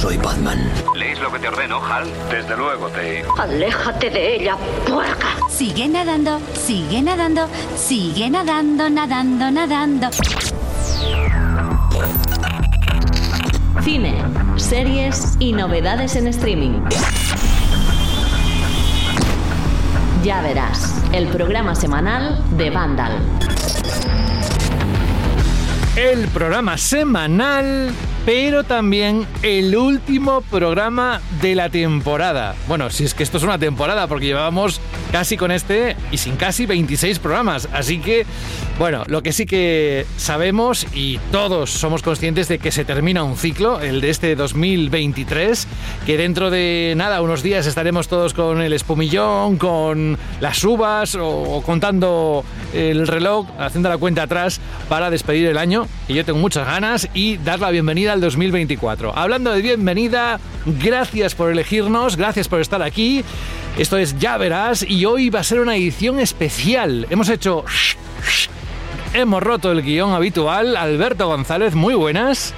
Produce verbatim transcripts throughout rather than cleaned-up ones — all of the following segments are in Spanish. soy Batman. ¿Lees lo que te ordeno, Hal? Desde luego, te... ¡Aléjate de ella, puerca! Sigue nadando, sigue nadando, sigue nadando, nadando, nadando. Cine, series y novedades en streaming. Ya verás, el programa semanal de Vandal. El programa semanal, pero también el último programa de la temporada. Bueno, si es que esto es una temporada, porque llevábamos casi con este y sin casi veintiséis programas. Así que, bueno, lo que sí que sabemos y todos somos conscientes de que se termina un ciclo, el de este dos mil veintitrés, que dentro de nada, unos días, estaremos todos con el espumillón, con las uvas o, o contando el reloj, haciendo la cuenta atrás para despedir el año, que yo tengo muchas ganas, y dar la bienvenida al dos mil veinticuatro. Hablando de bienvenida, gracias por elegirnos, gracias por estar aquí. Esto es Ya Verás y hoy va a ser una edición especial. Hemos hecho... Hemos roto el guión habitual. Alberto González, muy buenas.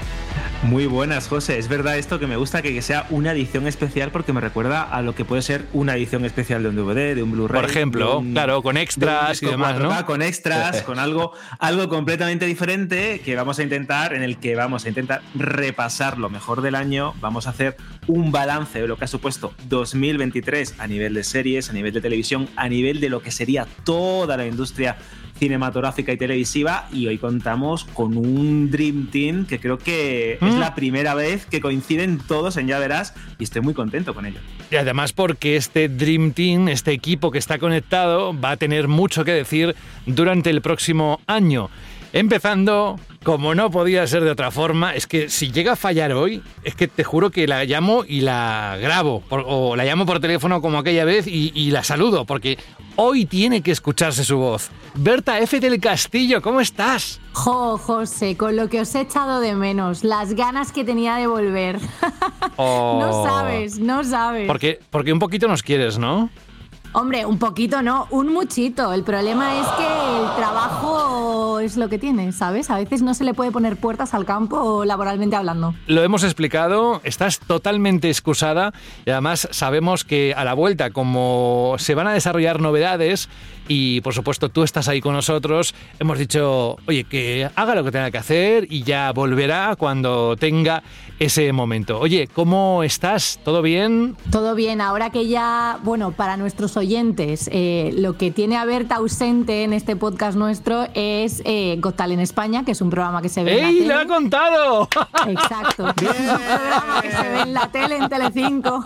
Muy buenas, José. Es verdad esto que me gusta, que sea una edición especial porque me recuerda a lo que puede ser una edición especial de un D V D, de un Blu-ray. Por ejemplo, un, claro, con extras de un disco y demás, cuatro K, ¿no? Con extras, con algo, algo completamente diferente que vamos a intentar, en el que vamos a intentar repasar lo mejor del año. Vamos a hacer un balance de lo que ha supuesto dos mil veintitrés a nivel de series, a nivel de televisión, a nivel de lo que sería toda la industria cinematográfica y televisiva, y hoy contamos con un Dream Team que creo que ¿Mm? es la primera vez que coinciden todos en Ya Verás y estoy muy contento con ello. Y además porque este Dream Team, este equipo que está conectado, va a tener mucho que decir durante el próximo año. Empezando, como no podía ser de otra forma, es que si llega a fallar hoy, es que te juro que la llamo y la grabo, por, o la llamo por teléfono como aquella vez y, y la saludo, porque hoy tiene que escucharse su voz. Berta F. del Castillo, ¿cómo estás? Jo, José, con lo que os he echado de menos, las ganas que tenía de volver. Oh. No sabes, no sabes. Porque, porque un poquito nos quieres, ¿no? Hombre, un poquito no, un muchito. El problema es que el trabajo es lo que tiene, ¿sabes? A veces no se le puede poner puertas al campo laboralmente hablando. Lo hemos explicado, estás totalmente excusada y además sabemos que a la vuelta, como se van a desarrollar novedades y por supuesto tú estás ahí con nosotros, hemos dicho, oye, que haga lo que tenga que hacer y ya volverá cuando tenga ese momento. Oye, ¿cómo estás? ¿Todo bien? Todo bien, ahora que ya, bueno, para nuestros oyentes, oyentes, eh, lo que tiene a Berta ausente en este podcast nuestro es eh, Got Talent en España, que es un programa que se ve ¡Ey, en la tele. ¡Ey, le ha contado! Exacto. Bien. Es un programa que se ve en la tele, en Telecinco.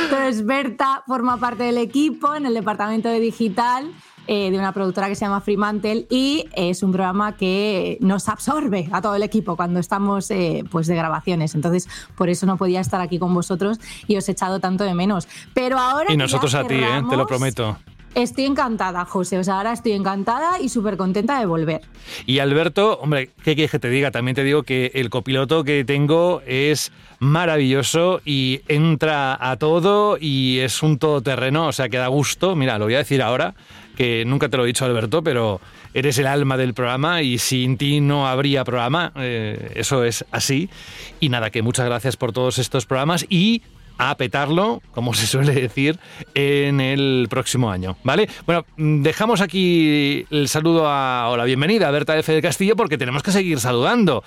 Entonces Berta forma parte del equipo en el departamento de digital eh, de una productora que se llama Fremantle y es un programa que nos absorbe a todo el equipo cuando estamos eh, pues de grabaciones. Entonces por eso no podía estar aquí con vosotros y os he echado tanto de menos. Pero ahora y nosotros a ti, ¿eh? Te lo prometo. Estoy encantada, José. O sea, ahora estoy encantada y súper contenta de volver. Y Alberto, hombre, ¿qué quieres que te diga? También te digo que el copiloto que tengo es maravilloso y entra a todo y es un todoterreno. O sea, que da gusto. Mira, lo voy a decir ahora, que nunca te lo he dicho, Alberto, pero eres el alma del programa y sin ti no habría programa. Eh, eso es así. Y nada, que muchas gracias por todos estos programas y... a petarlo, como se suele decir, en el próximo año, ¿vale? Bueno, dejamos aquí el saludo a, o la bienvenida a Berta F. del Castillo porque tenemos que seguir saludando.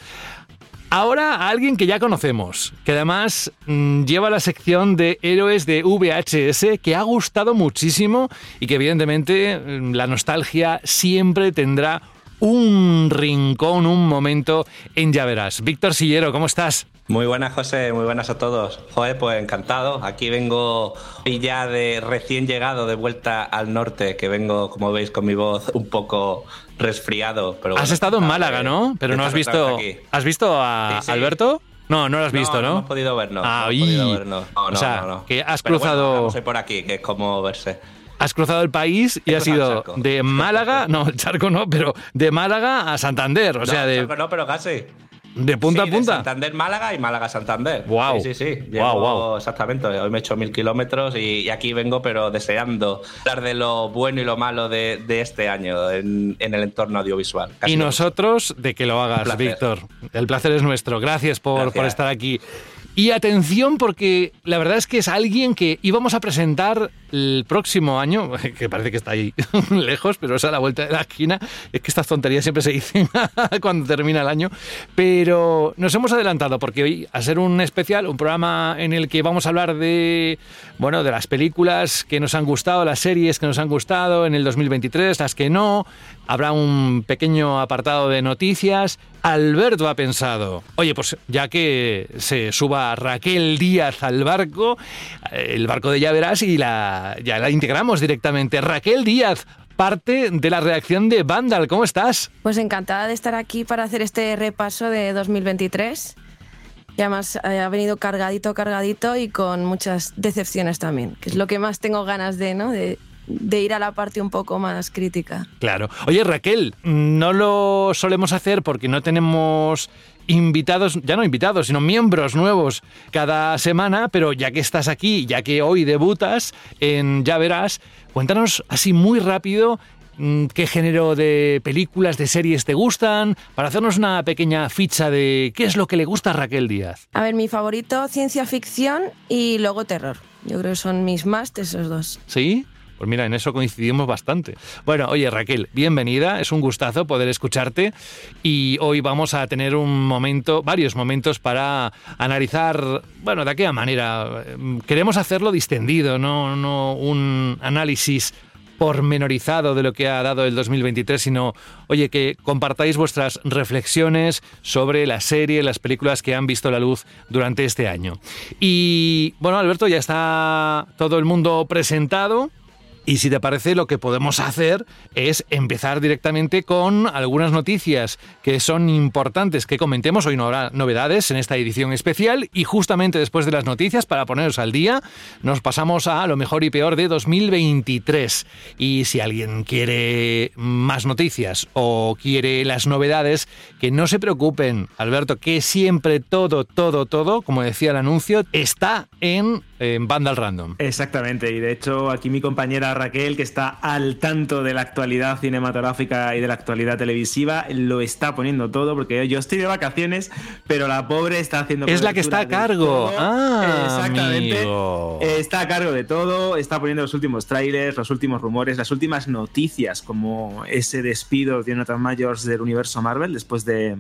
Ahora a alguien que ya conocemos, que además mmm, lleva la sección de héroes de V H S que ha gustado muchísimo y que evidentemente la nostalgia siempre tendrá un rincón, un momento en Ya Verás. Víctor Sillero, ¿cómo estás? Muy buenas, José, muy buenas a todos. Joder, pues encantado. Aquí vengo y ya de recién llegado de vuelta al norte, que vengo, como veis, con mi voz un poco resfriado. Pero bueno, has estado en Málaga, ¿no? Pero no has visto. ¿Has visto a sí, sí. Alberto? No, no lo has visto, ¿no? No, no hemos podido vernos. Ah, no podido vernos. No, o no, sea, no, no. que has pero cruzado. Bueno, soy por aquí, que es como verse. Has cruzado el país y has ido de Málaga, no, el charco no, pero de Málaga a Santander, o no, sea de. El charco no, pero casi. De punta sí, a punta. De Santander, Málaga y Málaga, Santander. Wow. Sí, sí, sí. Llevo, wow, wow. Exactamente. Hoy me he hecho mil kilómetros y, y aquí vengo, pero deseando hablar de lo bueno y lo malo de, de este año en, en el entorno audiovisual. Casi y nosotros, de que lo hagas, Víctor. El placer es nuestro. Gracias por, Gracias. por estar aquí. Y atención, porque la verdad es que es alguien que íbamos a presentar el próximo año, que parece que está ahí lejos, pero es a la vuelta de la esquina. Es que estas tonterías siempre se dicen cuando termina el año. Pero nos hemos adelantado, porque hoy, a ser un especial, un programa en el que vamos a hablar de, bueno, de las películas que nos han gustado, las series que nos han gustado en el dos mil veintitrés, las que no. Habrá un pequeño apartado de noticias. Alberto ha pensado, oye, pues ya que se suba Raquel Díaz al barco, el barco de Ya Verás, y la, ya la integramos directamente. Raquel Díaz, parte de la redacción de Vandal, ¿cómo estás? Pues encantada de estar aquí para hacer este repaso de dos mil veintitrés. Y además eh, ha venido cargadito, cargadito y con muchas decepciones también, que es lo que más tengo ganas de, ¿no?, de... de ir a la parte un poco más crítica. Claro. Oye, Raquel, no lo solemos hacer porque no tenemos invitados, ya no invitados, sino miembros nuevos cada semana, pero ya que estás aquí, ya que hoy debutas en Ya Verás, cuéntanos así muy rápido qué género de películas, de series te gustan, para hacernos una pequeña ficha de qué es lo que le gusta a Raquel Díaz. A ver, mi favorito, ciencia ficción y luego terror. Yo creo que son mis más, esos dos. ¿Sí? Pues mira, en eso coincidimos bastante. Bueno, oye, Raquel, bienvenida. Es un gustazo poder escucharte. Y hoy vamos a tener un momento, varios momentos para analizar, bueno, de aquella manera. Queremos hacerlo distendido, no, no un análisis pormenorizado de lo que ha dado el dos mil veintitrés, sino, oye, que compartáis vuestras reflexiones sobre la serie, las películas que han visto la luz durante este año. Y, bueno, Alberto, ya está todo el mundo presentado. Y si te parece, lo que podemos hacer es empezar directamente con algunas noticias que son importantes que comentemos. Hoy no habrá novedades en esta edición especial y justamente después de las noticias, para poneros al día, nos pasamos a lo mejor y peor de dos mil veintitrés. Y si alguien quiere más noticias o quiere las novedades, que no se preocupen, Alberto, que siempre todo, todo, todo, como decía el anuncio, está en... en Vandal Random. Exactamente, y de hecho aquí mi compañera Raquel, que está al tanto de la actualidad cinematográfica y de la actualidad televisiva, lo está poniendo todo, porque yo estoy de vacaciones, pero la pobre está haciendo... Es la que está a cargo. Ah, exactamente. Amigo. Está a cargo de todo, está poniendo los últimos trailers, los últimos rumores, las últimas noticias, como ese despido de Jonathan Majors del universo Marvel, después de,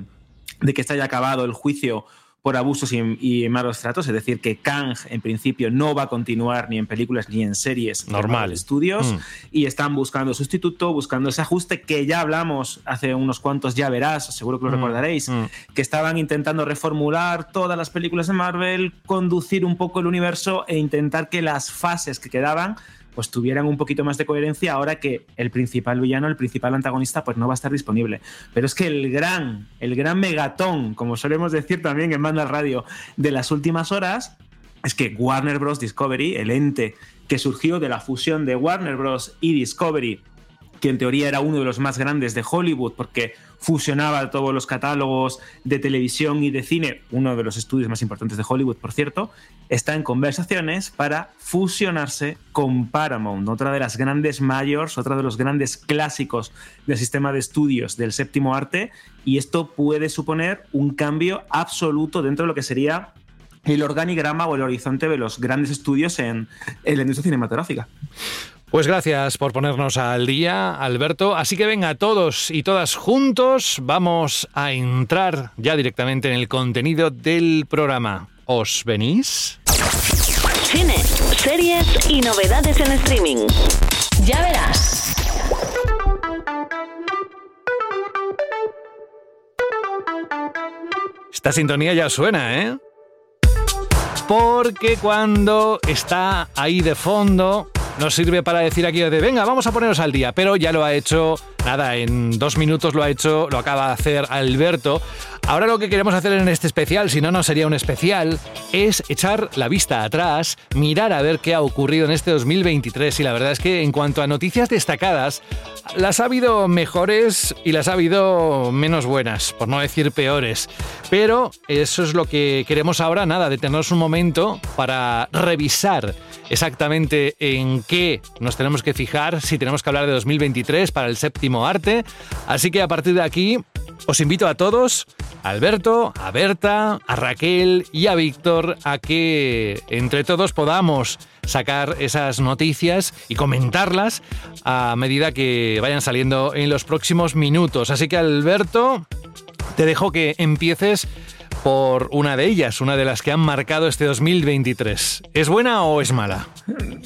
de que se haya acabado el juicio por abusos y, y malos tratos, es decir, que Kang en principio no va a continuar ni en películas ni en series normales estudios, mm. y están buscando sustituto, buscando ese ajuste que ya hablamos hace unos cuantos, ya verás, seguro que lo mm. recordaréis, mm. que estaban intentando reformular todas las películas de Marvel, conducir un poco el universo e intentar que las fases que quedaban pues tuvieran un poquito más de coherencia, ahora que el principal villano, el principal antagonista, pues no va a estar disponible. Pero es que el gran, el gran megatón, como solemos decir también en Vandal Radio, de las últimas horas, es que Warner Bros. Discovery, el ente que surgió de la fusión de Warner Bros. Y Discovery, que en teoría era uno de los más grandes de Hollywood, porque fusionaba todos los catálogos de televisión y de cine, uno de los estudios más importantes de Hollywood, por cierto, está en conversaciones para fusionarse con Paramount, otra de las grandes mayors, otra de los grandes clásicos del sistema de estudios del séptimo arte, y esto puede suponer un cambio absoluto dentro de lo que sería el organigrama o el horizonte de los grandes estudios en, en la industria cinematográfica. Pues gracias por ponernos al día, Alberto. Así que venga, todos y todas juntos vamos a entrar ya directamente en el contenido del programa. ¿Os venís? Cine, series y novedades en streaming. Ya verás. Esta sintonía ya suena, ¿eh? Porque cuando está ahí de fondo... nos sirve para decir aquí de venga, vamos a poneros al día, pero ya lo ha hecho, nada, en dos minutos lo ha hecho, lo acaba de hacer Alberto. Ahora lo que queremos hacer en este especial, si no, no sería un especial, es echar la vista atrás, mirar a ver qué ha ocurrido en este dos mil veintitrés, y la verdad es que en cuanto a noticias destacadas, las ha habido mejores y las ha habido menos buenas, por no decir peores, pero eso es lo que queremos ahora, nada, detenernos un momento para revisar exactamente en qué nos tenemos que fijar si tenemos que hablar de dos mil veintitrés para el séptimo arte, así que a partir de aquí Os invito a todos, a Alberto, a Berta, a Raquel y a Víctor, a que entre todos podamos sacar esas noticias y comentarlas a medida que vayan saliendo en los próximos minutos. Así que, Alberto, te dejo que empieces por una de ellas, una de las que han marcado este dos mil veintitrés. ¿Es buena o es mala?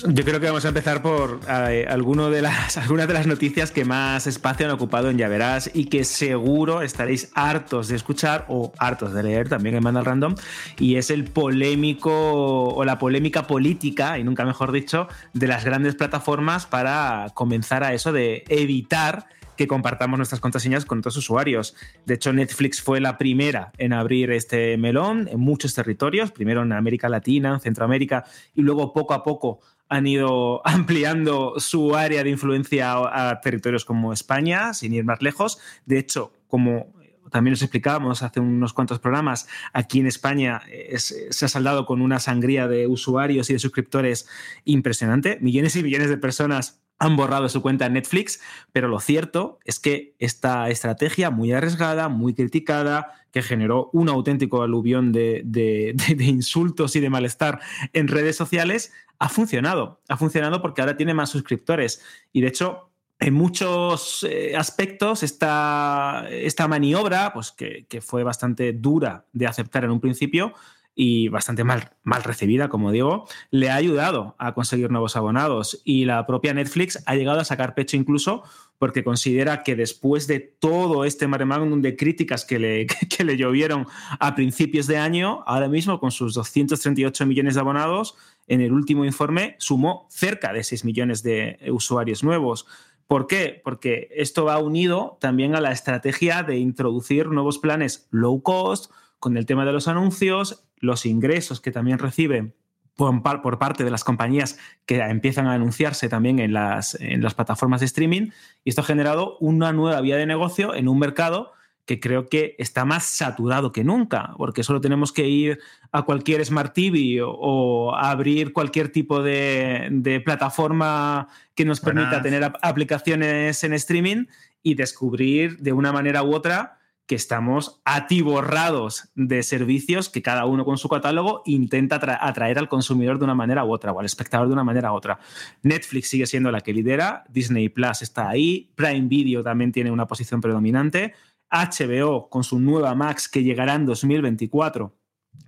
Yo creo que vamos a empezar por eh, alguno de las, algunas de las noticias que más espacio han ocupado en Ya Verás y que seguro estaréis hartos de escuchar o hartos de leer también en Vandal Random, y es el polémico o la polémica política, y nunca mejor dicho, de las grandes plataformas para comenzar a eso de evitar que compartamos nuestras contraseñas con otros usuarios. De hecho, Netflix fue la primera en abrir este melón en muchos territorios, primero en América Latina, en Centroamérica, y luego poco a poco han ido ampliando su área de influencia a territorios como España, sin ir más lejos. De hecho, como también os explicábamos hace unos cuantos programas, aquí en España es, se ha saldado con una sangría de usuarios y de suscriptores impresionante. Millones y millones de personas han borrado su cuenta en Netflix, pero lo cierto es que esta estrategia muy arriesgada, muy criticada, que generó un auténtico aluvión de, de, de, de insultos y de malestar en redes sociales, ha funcionado. Ha funcionado porque ahora tiene más suscriptores. Y de hecho, en muchos aspectos, esta, esta maniobra, pues que, que fue bastante dura de aceptar en un principio, y bastante mal, mal recibida, como digo, le ha ayudado a conseguir nuevos abonados. Y la propia Netflix ha llegado a sacar pecho incluso porque considera que después de todo este mare magnum de críticas que le, que le llovieron a principios de año, ahora mismo con sus doscientos treinta y ocho millones de abonados, en el último informe sumó cerca de seis millones de usuarios nuevos. ¿Por qué? Porque esto va unido también a la estrategia de introducir nuevos planes low cost, con el tema de los anuncios, los ingresos que también reciben por parte de las compañías que empiezan a anunciarse también en las, en las plataformas de streaming. Y esto ha generado una nueva vía de negocio en un mercado que creo que está más saturado que nunca, porque solo tenemos que ir a cualquier Smart T V o, o abrir cualquier tipo de, de plataforma que nos Buenas. permita tener aplicaciones en streaming y descubrir de una manera u otra que estamos atiborrados de servicios que cada uno con su catálogo intenta atraer al consumidor de una manera u otra, o al espectador de una manera u otra. Netflix sigue siendo la que lidera, Disney Plus está ahí, Prime Video también tiene una posición predominante, H B O con su nueva Max que llegará en dos mil veinticuatro,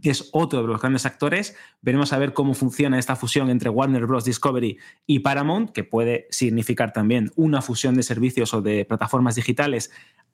que es otro de los grandes actores. Veremos a ver cómo funciona esta fusión entre Warner Bros. Discovery y Paramount, que puede significar también una fusión de servicios o de plataformas digitales,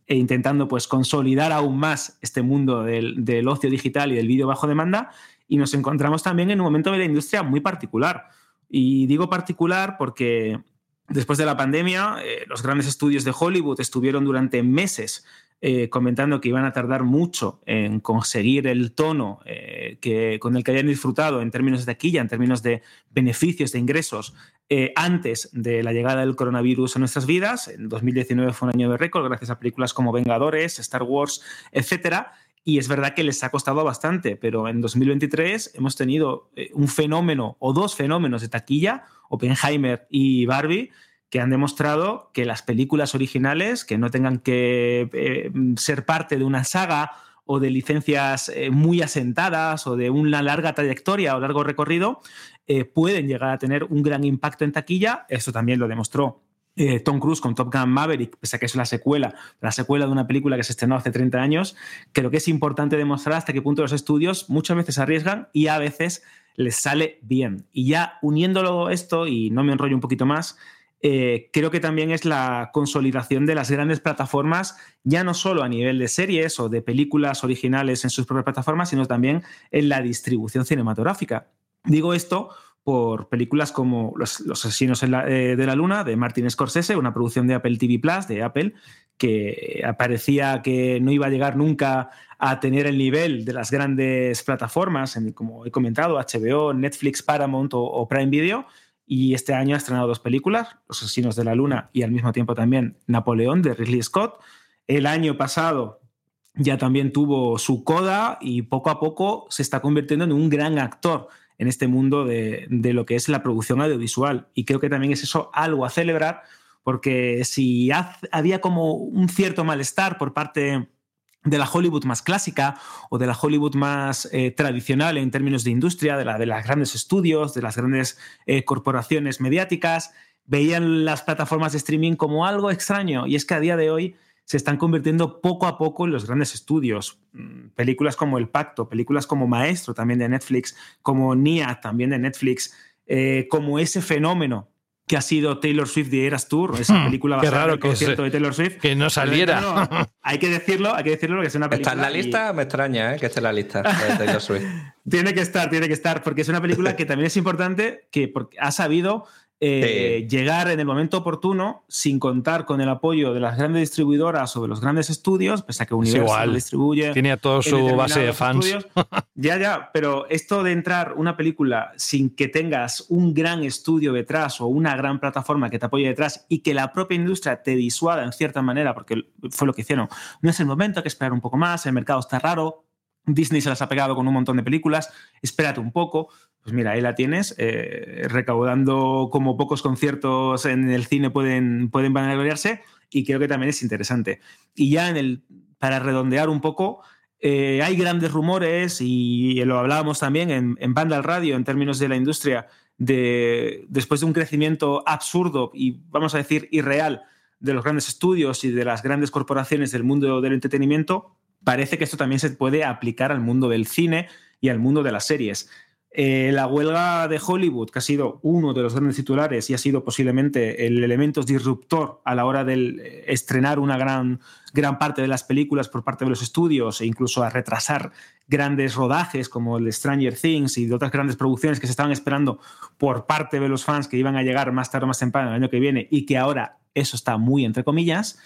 e intentando pues consolidar aún más este mundo del, del ocio digital y del vídeo bajo demanda. Y nos encontramos también en un momento de la industria muy particular. Y digo particular porque después de la pandemia, eh, los grandes estudios de Hollywood estuvieron durante meses eh, comentando que iban a tardar mucho en conseguir el tono eh, que, con el que habían disfrutado en términos de taquilla, en términos de beneficios, de ingresos, Eh, antes de la llegada del coronavirus a nuestras vidas. En dos mil diecinueve fue un año de récord gracias a películas como Vengadores, Star Wars, etcétera. Y es verdad que les ha costado bastante, pero en dos mil veintitrés hemos tenido un fenómeno o dos fenómenos de taquilla, Oppenheimer y Barbie, que han demostrado que las películas originales, que no tengan que eh, ser parte de una saga o de licencias eh, muy asentadas o de una larga trayectoria o largo recorrido, eh, pueden llegar a tener un gran impacto en taquilla. Eso también lo demostró eh, Tom Cruise con Top Gun Maverick, pese a que es la secuela, la secuela de una película que se estrenó hace treinta años. Creo que es importante demostrar hasta qué punto los estudios muchas veces arriesgan y a veces les sale bien. Y ya uniéndolo esto, y no me enrollo un poquito más, Eh, creo que también es la consolidación de las grandes plataformas, ya no solo a nivel de series o de películas originales en sus propias plataformas, sino también en la distribución cinematográfica. Digo esto por películas como Los, Los asesinos de la luna, de Martin Scorsese, una producción de Apple T V plus, de Apple, que parecía que no iba a llegar nunca a tener el nivel de las grandes plataformas, como he comentado, H B O, Netflix, Paramount o, o Prime Video. Y este año ha estrenado dos películas, Los asesinos de la luna y al mismo tiempo también Napoleón, de Ridley Scott. El año pasado ya también tuvo su coda y poco a poco se está convirtiendo en un gran actor en este mundo de, de lo que es la producción audiovisual. Y creo que también es eso algo a celebrar, porque si ha, había como un cierto malestar por parte de la Hollywood más clásica o de la Hollywood más eh, tradicional en términos de industria, de la de los grandes estudios, de las grandes eh, corporaciones mediáticas, veían las plataformas de streaming como algo extraño. Y es que a día de hoy se están convirtiendo poco a poco en los grandes estudios. Películas como El Pacto, películas como Maestro, también de Netflix, como Nia, también de Netflix, eh, como ese fenómeno que ha sido Taylor Swift de Eras Tour, esa hmm, película basada en el concierto se, de Taylor Swift. Que no saliera. No, no, hay que decirlo, hay que decirlo porque es una película... ¿Está en la lista? Y... Me extraña, ¿eh?, que esté en la lista de Taylor Swift. Tiene que estar, tiene que estar, porque es una película que también es importante, que porque ha sabido... Eh, sí. llegar en el momento oportuno sin contar con el apoyo de las grandes distribuidoras o de los grandes estudios, pese a que Universal lo distribuye. Tiene a toda su base de fans. Estudios. Ya, ya, pero esto de entrar una película sin que tengas un gran estudio detrás o una gran plataforma que te apoye detrás y que la propia industria te disuada en cierta manera, porque fue lo que hicieron, no es el momento, hay que esperar un poco más, el mercado está raro, Disney se las ha pegado con un montón de películas, espérate un poco... Pues mira, ahí la tienes, eh, recaudando como pocos conciertos en el cine pueden, pueden vanagloriarse, y creo que también es interesante. Y ya en el, para redondear un poco, eh, hay grandes rumores, y lo hablábamos también en, en Vandal Radio, en términos de la industria, de, después de un crecimiento absurdo y, vamos a decir, irreal de los grandes estudios y de las grandes corporaciones del mundo del entretenimiento, parece que esto también se puede aplicar al mundo del cine y al mundo de las series. Eh, la huelga de Hollywood, que ha sido uno de los grandes titulares y ha sido posiblemente el elemento disruptor a la hora de estrenar una gran, gran parte de las películas por parte de los estudios e incluso a retrasar grandes rodajes como el de Stranger Things y de otras grandes producciones que se estaban esperando por parte de los fans que iban a llegar más tarde o más temprano el año que viene, y que ahora eso está muy entre comillas,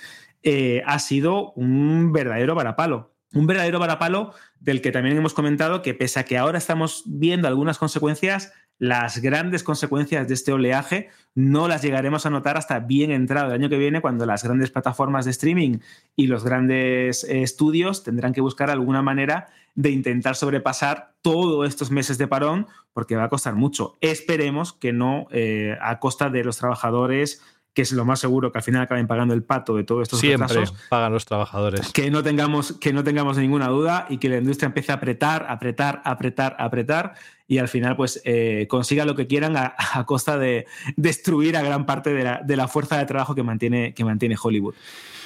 eh, ha sido un verdadero varapalo. Un verdadero varapalo del que también hemos comentado que, pese a que ahora estamos viendo algunas consecuencias, las grandes consecuencias de este oleaje no las llegaremos a notar hasta bien entrado el año que viene, cuando las grandes plataformas de streaming y los grandes estudios tendrán que buscar alguna manera de intentar sobrepasar todos estos meses de parón, porque va a costar mucho. Esperemos que no eh, a costa de los trabajadores, que es lo más seguro, que al final acaben pagando el pato de todos estos retrasos. Siempre pagan los trabajadores. Que no tengamos, que no tengamos ninguna duda, y que la industria empiece a apretar, apretar, apretar, apretar, y al final pues eh, consiga lo que quieran a, a costa de destruir a gran parte de la, de la fuerza de trabajo que mantiene, que mantiene Hollywood.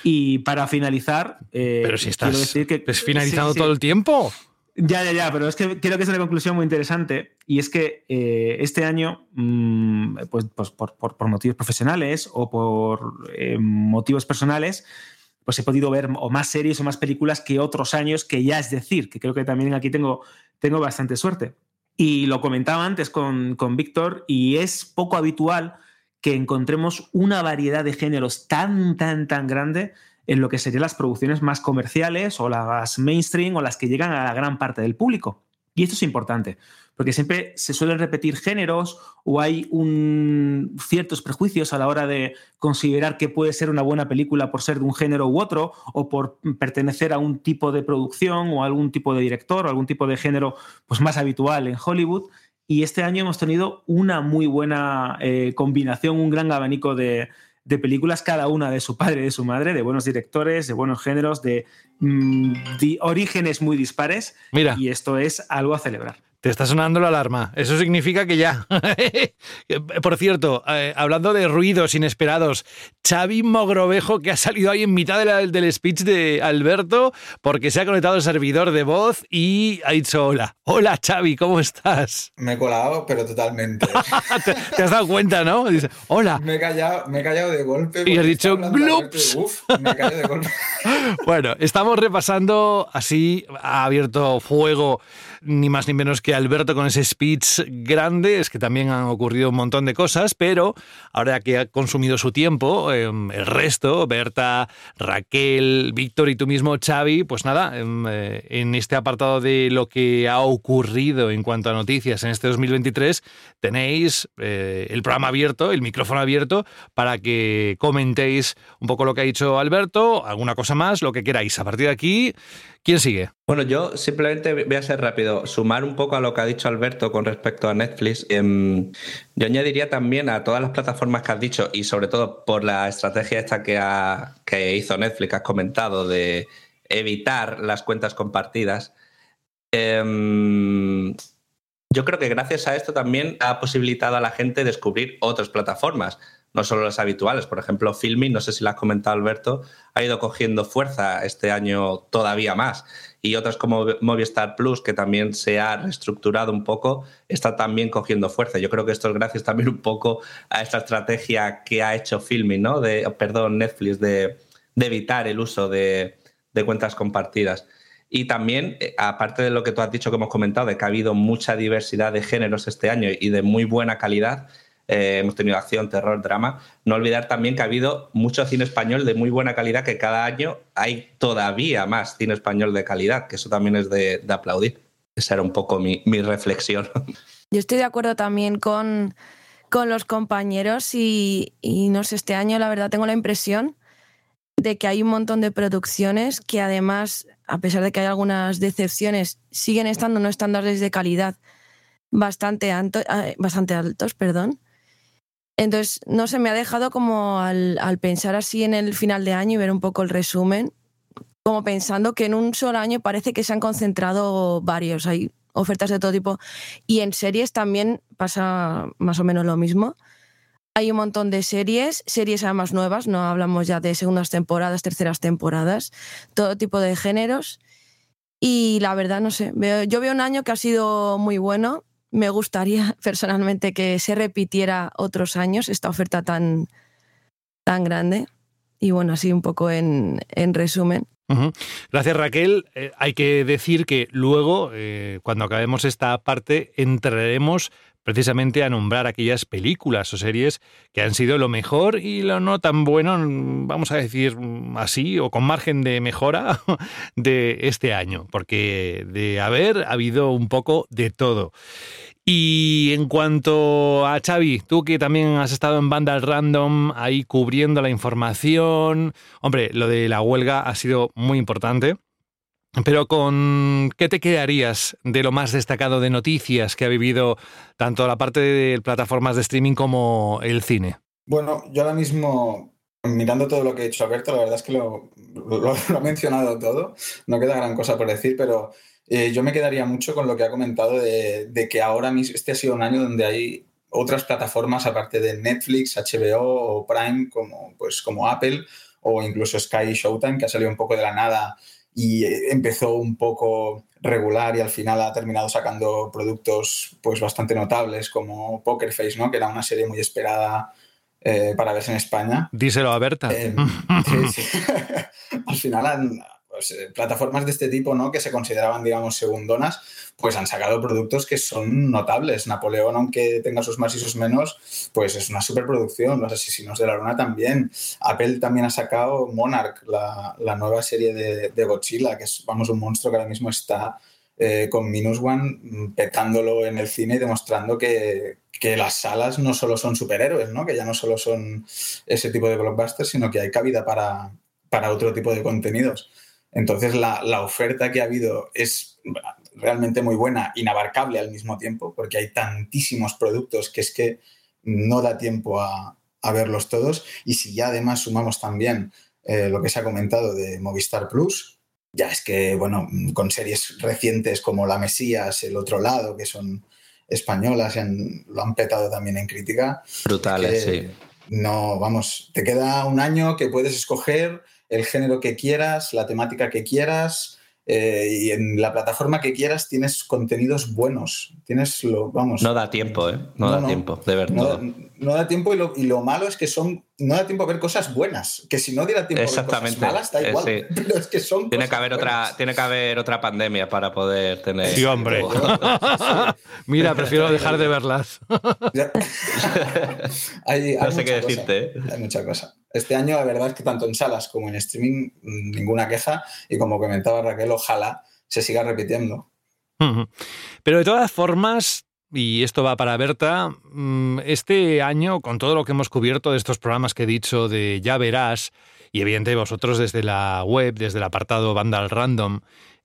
Y para finalizar... Eh, Pero si estás decir que, pues, finalizando sí, sí. todo el tiempo. Ya, ya, ya, pero es que creo que es una conclusión muy interesante, y es que eh, este año, mmm, pues, pues por, por, por motivos profesionales o por eh, motivos personales, pues he podido ver o más series o más películas que otros años, que ya es decir, que creo que también aquí tengo, tengo bastante suerte. Y lo comentaba antes con, con Víctor, y es poco habitual que encontremos una variedad de géneros tan, tan, tan grande en lo que serían las producciones más comerciales o las mainstream o las que llegan a la gran parte del público. Y esto es importante, porque siempre se suelen repetir géneros o hay un, ciertos prejuicios a la hora de considerar que puede ser una buena película por ser de un género u otro, o por pertenecer a un tipo de producción o a algún tipo de director o algún tipo de género pues, más habitual en Hollywood. Y este año hemos tenido una muy buena eh, combinación, un gran abanico de... de películas, cada una de su padre y de su madre, de buenos directores, de buenos géneros, de, de orígenes muy dispares. Mira, y esto es algo a celebrar. Te está sonando la alarma. Eso significa que ya. Por cierto, eh, hablando de ruidos inesperados, Xavi Mogrovejo, que ha salido ahí en mitad de la, del speech de Alberto, porque se ha conectado al servidor de voz y ha dicho hola. Hola, Xavi, ¿cómo estás? Me he colado, pero totalmente. ¿Te, te has dado cuenta, ¿no? Dice, hola. Me he callado, me he callado de golpe. Y has dicho, bloops. Uf, me he callado de golpe. Bueno, estamos repasando así, ha abierto fuego, ni más ni menos que Alberto con ese speech grande. Es que también han ocurrido un montón de cosas, pero ahora que ha consumido su tiempo, eh, el resto, Berta, Raquel, Víctor y tú mismo, Xavi, pues nada, eh, en este apartado de lo que ha ocurrido en cuanto a noticias en este dos mil veintitrés, tenéis eh, el programa abierto, el micrófono abierto, para que comentéis un poco lo que ha dicho Alberto, alguna cosa más, lo que queráis. A partir de aquí, ¿quién sigue? Bueno, yo simplemente voy a ser rápido, sumar un poco a lo que ha dicho Alberto con respecto a Netflix. Yo añadiría también a todas las plataformas que has dicho, y sobre todo por la estrategia esta que, ha, que hizo Netflix, que has comentado, de evitar las cuentas compartidas. Eh, yo creo que gracias a esto también ha posibilitado a la gente descubrir otras plataformas, no solo las habituales. Por ejemplo, Filmin, no sé si lo has comentado, Alberto, ha ido cogiendo fuerza este año todavía más. Y otras como Movistar Plus, que también se ha reestructurado un poco, está también cogiendo fuerza. Yo creo que esto es gracias también un poco a esta estrategia que ha hecho Filmin, ¿no? De, perdón, Netflix, de, de evitar el uso de, de cuentas compartidas. Y también, aparte de lo que tú has dicho, que hemos comentado, de que ha habido mucha diversidad de géneros este año y de muy buena calidad, Eh, hemos tenido acción, terror, drama. No olvidar también que ha habido mucho cine español de muy buena calidad, que cada año hay todavía más cine español de calidad, que eso también es de, de aplaudir. Esa era un poco mi, mi reflexión. Yo estoy de acuerdo también con, con los compañeros y, y no sé, este año la verdad tengo la impresión de que hay un montón de producciones que además, a pesar de que hay algunas decepciones, siguen estando no estándares de calidad bastante, alto, bastante altos, perdón. Entonces, no sé, me ha dejado como al, al pensar así en el final de año y ver un poco el resumen, como pensando que en un solo año parece que se han concentrado varios, hay ofertas de todo tipo. Y en series también pasa más o menos lo mismo. Hay un montón de series, series además nuevas, no hablamos ya de segundas temporadas, terceras temporadas, todo tipo de géneros. Y la verdad, no sé, veo, yo veo un año que ha sido muy bueno. Me gustaría personalmente que se repitiera otros años esta oferta tan, tan grande. Y bueno, así un poco en, en resumen. Uh-huh. Gracias, Raquel. Eh, hay que decir que luego, eh, cuando acabemos esta parte, entraremos precisamente a nombrar aquellas películas o series que han sido lo mejor y lo no tan bueno, vamos a decir así, o con margen de mejora de este año, porque de haber ha habido un poco de todo. Y en cuanto a Xavi, tú que también has estado en Vandal Random, ahí cubriendo la información, hombre, lo de la huelga ha sido muy importante. Pero ¿con qué te quedarías de lo más destacado de noticias que ha vivido tanto la parte de plataformas de streaming como el cine? Bueno, yo ahora mismo, mirando todo lo que ha dicho Alberto, la verdad es que lo, lo, lo ha mencionado todo, no queda gran cosa por decir, pero eh, yo me quedaría mucho con lo que ha comentado de, de que ahora mismo este ha sido un año donde hay otras plataformas aparte de Netflix, H B O o Prime, como, pues, como Apple o incluso Sky Showtime, que ha salido un poco de la nada y empezó un poco regular y al final ha terminado sacando productos pues bastante notables como Poker Face, ¿no? Que era una serie muy esperada eh, para verse en España. Díselo a Berta. Eh, sí, sí. Al final, pues, plataformas de este tipo, ¿no? Que se consideraban, digamos, segundonas, pues han sacado productos que son notables. Napoleón, aunque tenga sus más y sus menos, pues es una superproducción. Los asesinos de la luna también. Apple también ha sacado Monarch, la, la nueva serie de, de Godzilla, que es, vamos, un monstruo que ahora mismo está eh, con Minus One petándolo en el cine y demostrando que, que las salas no solo son superhéroes, ¿no? Que ya no solo son ese tipo de blockbusters, sino que hay cabida para, para otro tipo de contenidos. Entonces, la, la oferta que ha habido es realmente muy buena, inabarcable al mismo tiempo, porque hay tantísimos productos que es que no da tiempo a, a verlos todos. Y si ya además sumamos también eh, lo que se ha comentado de Movistar Plus, ya es que, bueno, con series recientes como La Mesías, El Otro Lado, que son españolas, han, lo han petado también en crítica. Brutales, eh, sí. No, vamos, te queda un año que puedes escoger el género que quieras, la temática que quieras, eh, y en la plataforma que quieras tienes contenidos buenos. Tienes lo, vamos. No da tiempo, ¿eh? No, no da no, tiempo de ver no todo. Da, no da tiempo y lo, y lo malo es que son. No da tiempo a ver cosas buenas. Que si no diera tiempo a ver cosas malas, da igual. Eh, sí. Pero es que son tiene, que haber otra, tiene que haber otra pandemia para poder tener. Sí, hombre. Mira, prefiero dejar de verlas. hay, hay no sé qué decirte. Cosa, hay mucha cosa. Este año, la verdad es que tanto en salas como en streaming, ninguna queja. Y como comentaba Raquel, ojalá se siga repitiendo. Pero de todas formas, y esto va para Berta, este año, con todo lo que hemos cubierto de estos programas que he dicho de Ya Verás, y evidentemente vosotros desde la web, desde el apartado Vandal Random,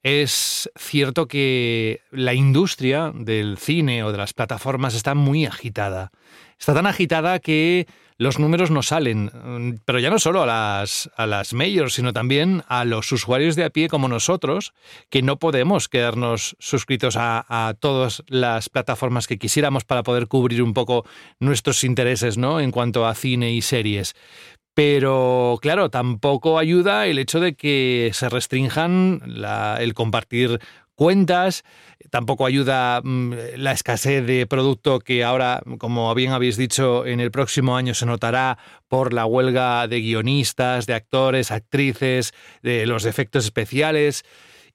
Es cierto que la industria del cine o de las plataformas está muy agitada. Está tan agitada que los números no salen, pero ya no solo a las, a las majors, sino también a los usuarios de a pie como nosotros, que no podemos quedarnos suscritos a, a todas las plataformas que quisiéramos para poder cubrir un poco nuestros intereses, ¿no?, en cuanto a cine y series. Pero, claro, tampoco ayuda el hecho de que se restrinjan la, el compartir cuentas, tampoco ayuda mmm, la escasez de producto que ahora, como bien habéis dicho, en el próximo año se notará por la huelga de guionistas, de actores, actrices, de los efectos especiales.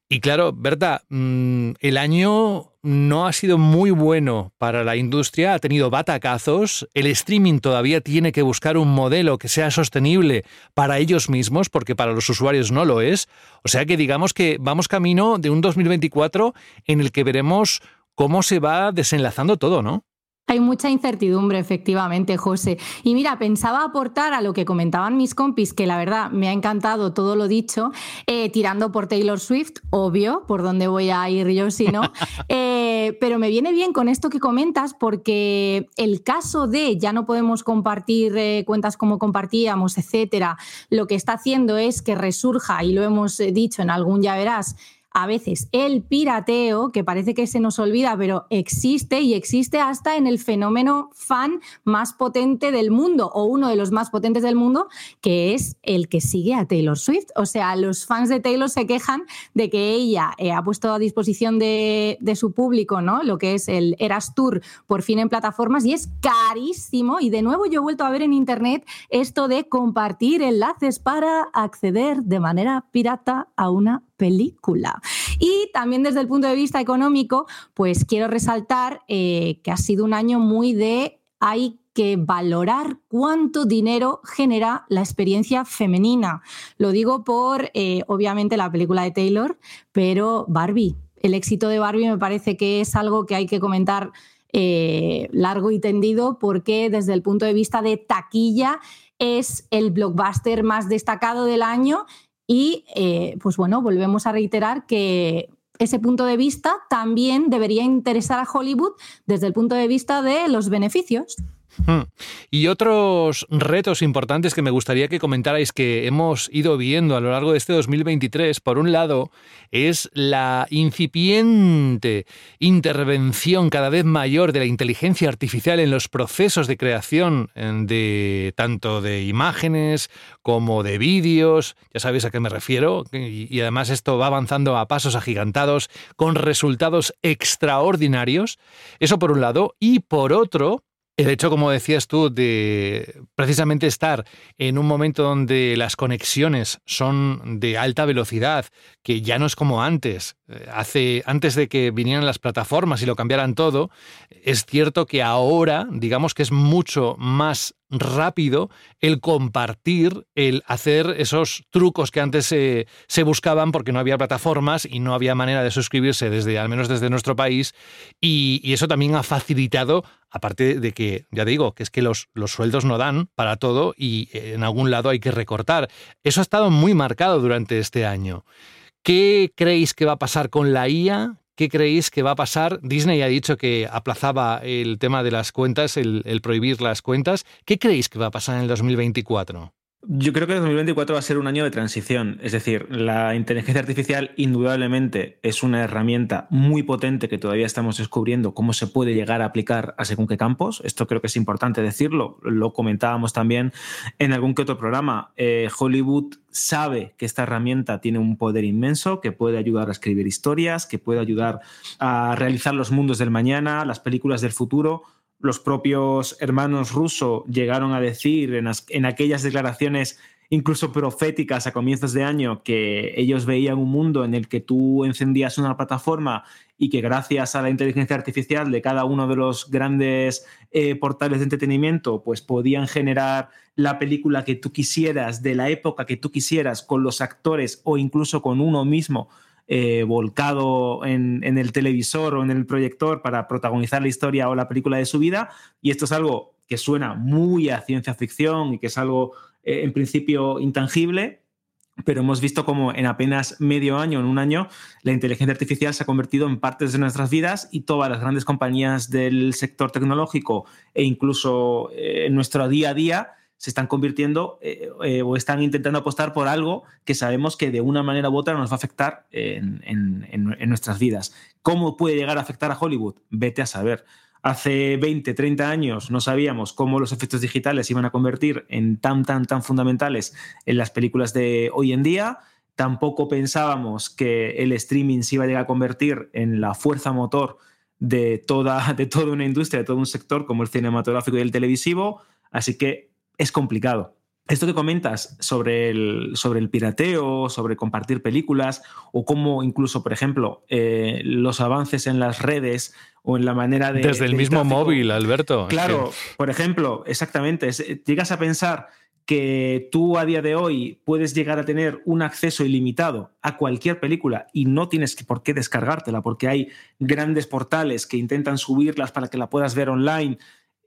Y claro, Berta, mmm, el año no ha sido muy bueno para la industria, ha tenido batacazos. El streaming todavía tiene que buscar un modelo que sea sostenible para ellos mismos, porque para los usuarios no lo es. O sea que digamos que vamos camino de un dos mil veinticuatro en el que veremos cómo se va desenlazando todo, ¿no? Hay mucha incertidumbre, efectivamente, José. Y mira, pensaba aportar a lo que comentaban mis compis, que la verdad me ha encantado todo lo dicho, eh, tirando por Taylor Swift, obvio, por dónde voy a ir yo si no. Eh, pero me viene bien con esto que comentas, porque el caso de ya no podemos compartir eh, cuentas como compartíamos, etcétera, lo que está haciendo es que resurja, y lo hemos dicho en algún Ya Verás, a veces el pirateo, que parece que se nos olvida, pero existe, y existe hasta en el fenómeno fan más potente del mundo, o uno de los más potentes del mundo, que es el que sigue a Taylor Swift. O sea, los fans de Taylor se quejan de que ella eh, ha puesto a disposición de, de su público, ¿no?, lo que es el Eras Tour, por fin en plataformas, y es carísimo. Y de nuevo yo he vuelto a ver en internet esto de compartir enlaces para acceder de manera pirata a una película. Y también desde el punto de vista económico, pues quiero resaltar eh, que ha sido un año muy de hay que valorar cuánto dinero genera la experiencia femenina. Lo digo por, eh, obviamente, la película de Taylor, pero Barbie. El éxito de Barbie me parece que es algo que hay que comentar eh, largo y tendido, porque desde el punto de vista de taquilla es el blockbuster más destacado del año. Y, eh, pues bueno, volvemos a reiterar que ese punto de vista también debería interesar a Hollywood desde el punto de vista de los beneficios. Hmm. Y otros retos importantes que me gustaría que comentarais que hemos ido viendo a lo largo de este dos mil veintitrés, por un lado, es la incipiente intervención cada vez mayor de la inteligencia artificial en los procesos de creación de tanto de imágenes como de vídeos. Ya sabéis a qué me refiero. Y, y además esto va avanzando a pasos agigantados con resultados extraordinarios. Eso por un lado. Y por otro, el hecho, como decías tú, de precisamente estar en un momento donde las conexiones son de alta velocidad, que ya no es como antes. Hace, antes de que vinieran las plataformas y lo cambiaran todo, es cierto que ahora, digamos que es mucho más rápido el compartir, el hacer esos trucos que antes se, se buscaban porque no había plataformas y no había manera de suscribirse, desde al menos desde nuestro país, y, y eso también ha facilitado, aparte de que, ya digo, que es que los, los sueldos no dan para todo y en algún lado hay que recortar. Eso ha estado muy marcado durante este año. ¿Qué creéis que va a pasar con la I A? ¿Qué creéis que va a pasar? Disney ha dicho que aplazaba el tema de las cuentas, el, el prohibir las cuentas. ¿Qué creéis que va a pasar en el dos mil veinticuatro? Yo creo que el dos mil veinticuatro va a ser un año de transición. Es decir, la inteligencia artificial indudablemente es una herramienta muy potente que todavía estamos descubriendo cómo se puede llegar a aplicar a según qué campos. Esto creo que es importante decirlo. Lo comentábamos también en algún que otro programa. Eh, Hollywood sabe que esta herramienta tiene un poder inmenso, que puede ayudar a escribir historias, que puede ayudar a realizar los mundos del mañana, las películas del futuro. Los propios hermanos Russo llegaron a decir en, as, en aquellas declaraciones incluso proféticas a comienzos de año que ellos veían un mundo en el que tú encendías una plataforma y que gracias a la inteligencia artificial de cada uno de los grandes eh, portales de entretenimiento pues podían generar la película que tú quisieras, de la época que tú quisieras, con los actores o incluso con uno mismo Eh, volcado en, en el televisor o en el proyector para protagonizar la historia o la película de su vida. Y esto es algo que suena muy a ciencia ficción y que es algo eh, en principio intangible, pero hemos visto cómo en apenas medio año, en un año, la inteligencia artificial se ha convertido en partes de nuestras vidas y todas las grandes compañías del sector tecnológico e incluso eh, en nuestro día a día se están convirtiendo eh, eh, o están intentando apostar por algo que sabemos que de una manera u otra nos va a afectar en, en, en nuestras vidas. ¿Cómo puede llegar a afectar a Hollywood? Vete a saber. Hace veinte, treinta años no sabíamos cómo los efectos digitales se iban a convertir en tan, tan, tan fundamentales en las películas de hoy en día. Tampoco pensábamos que el streaming se iba a llegar a convertir en la fuerza motor de toda, de toda una industria, de todo un sector como el cinematográfico y el televisivo. Así que es complicado. Esto que comentas sobre el, sobre el pirateo, sobre compartir películas o cómo incluso, por ejemplo, eh, los avances en las redes o en la manera de... Desde el mismo móvil, Alberto. Claro, sí. Por ejemplo, exactamente. Llegas a pensar que tú a día de hoy puedes llegar a tener un acceso ilimitado a cualquier película y no tienes por qué descargártela porque hay grandes portales que intentan subirlas para que la puedas ver online.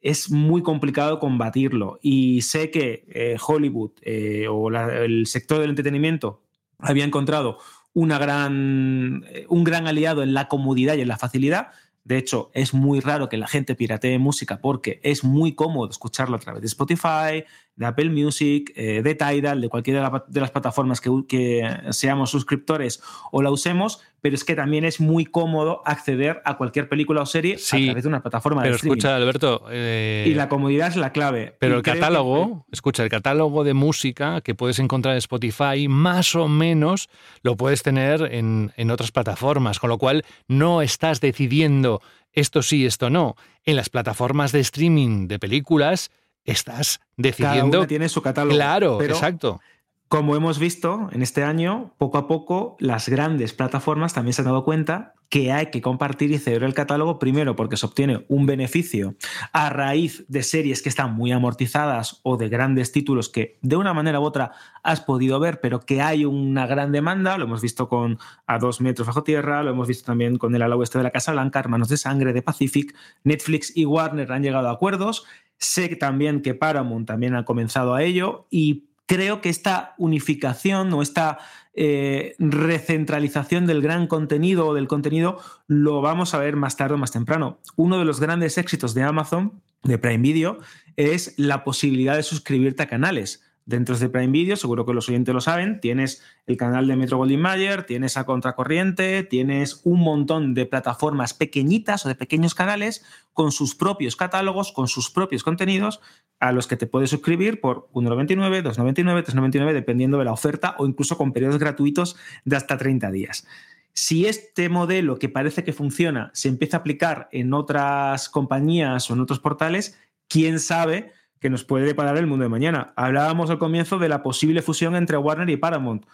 Es muy complicado combatirlo y sé que eh, Hollywood eh, o la, el sector del entretenimiento había encontrado una gran, un gran aliado en la comodidad y en la facilidad. De hecho, es muy raro que la gente piratee música porque es muy cómodo escucharlo a través de Spotify, de Apple Music, eh, de Tidal, de cualquiera de las plataformas que, que seamos suscriptores o la usemos, pero es que también es muy cómodo acceder a cualquier película o serie sí, a través de una plataforma de streaming. Pero escucha, Alberto... Eh, y la comodidad es la clave. Pero y el catálogo, que... escucha, el catálogo de música que puedes encontrar en Spotify, más o menos lo puedes tener en, en otras plataformas, con lo cual no estás decidiendo esto sí, esto no. En las plataformas de streaming de películas estás decidiendo... Cada una tiene su catálogo. Claro, pero, exacto. Como hemos visto en este año, poco a poco las grandes plataformas también se han dado cuenta que hay que compartir y ceder el catálogo, primero porque se obtiene un beneficio a raíz de series que están muy amortizadas o de grandes títulos que de una manera u otra has podido ver, pero que hay una gran demanda. Lo hemos visto con A dos metros bajo tierra, lo hemos visto también con El ala oeste de la Casa Blanca, Hermanos de Sangre, The Pacific. Netflix y Warner han llegado a acuerdos. Sé también que Paramount también ha comenzado a ello y creo que esta unificación o esta eh, recentralización del gran contenido o del contenido lo vamos a ver más tarde o más temprano. Uno de los grandes éxitos de Amazon, de Prime Video, es la posibilidad de suscribirte a canales. Dentro de Prime Video, seguro que los oyentes lo saben, tienes el canal de Metro-Goldwyn-Mayer, tienes A Contracorriente, tienes un montón de plataformas pequeñitas o de pequeños canales con sus propios catálogos, con sus propios contenidos a los que te puedes suscribir por uno noventa y nueve, dos noventa y nueve, tres noventa y nueve, dependiendo de la oferta o incluso con periodos gratuitos de hasta treinta días. Si este modelo que parece que funciona se empieza a aplicar en otras compañías o en otros portales, quién sabe que nos puede deparar el mundo de mañana. Hablábamos al comienzo de la posible fusión entre Warner y Paramount.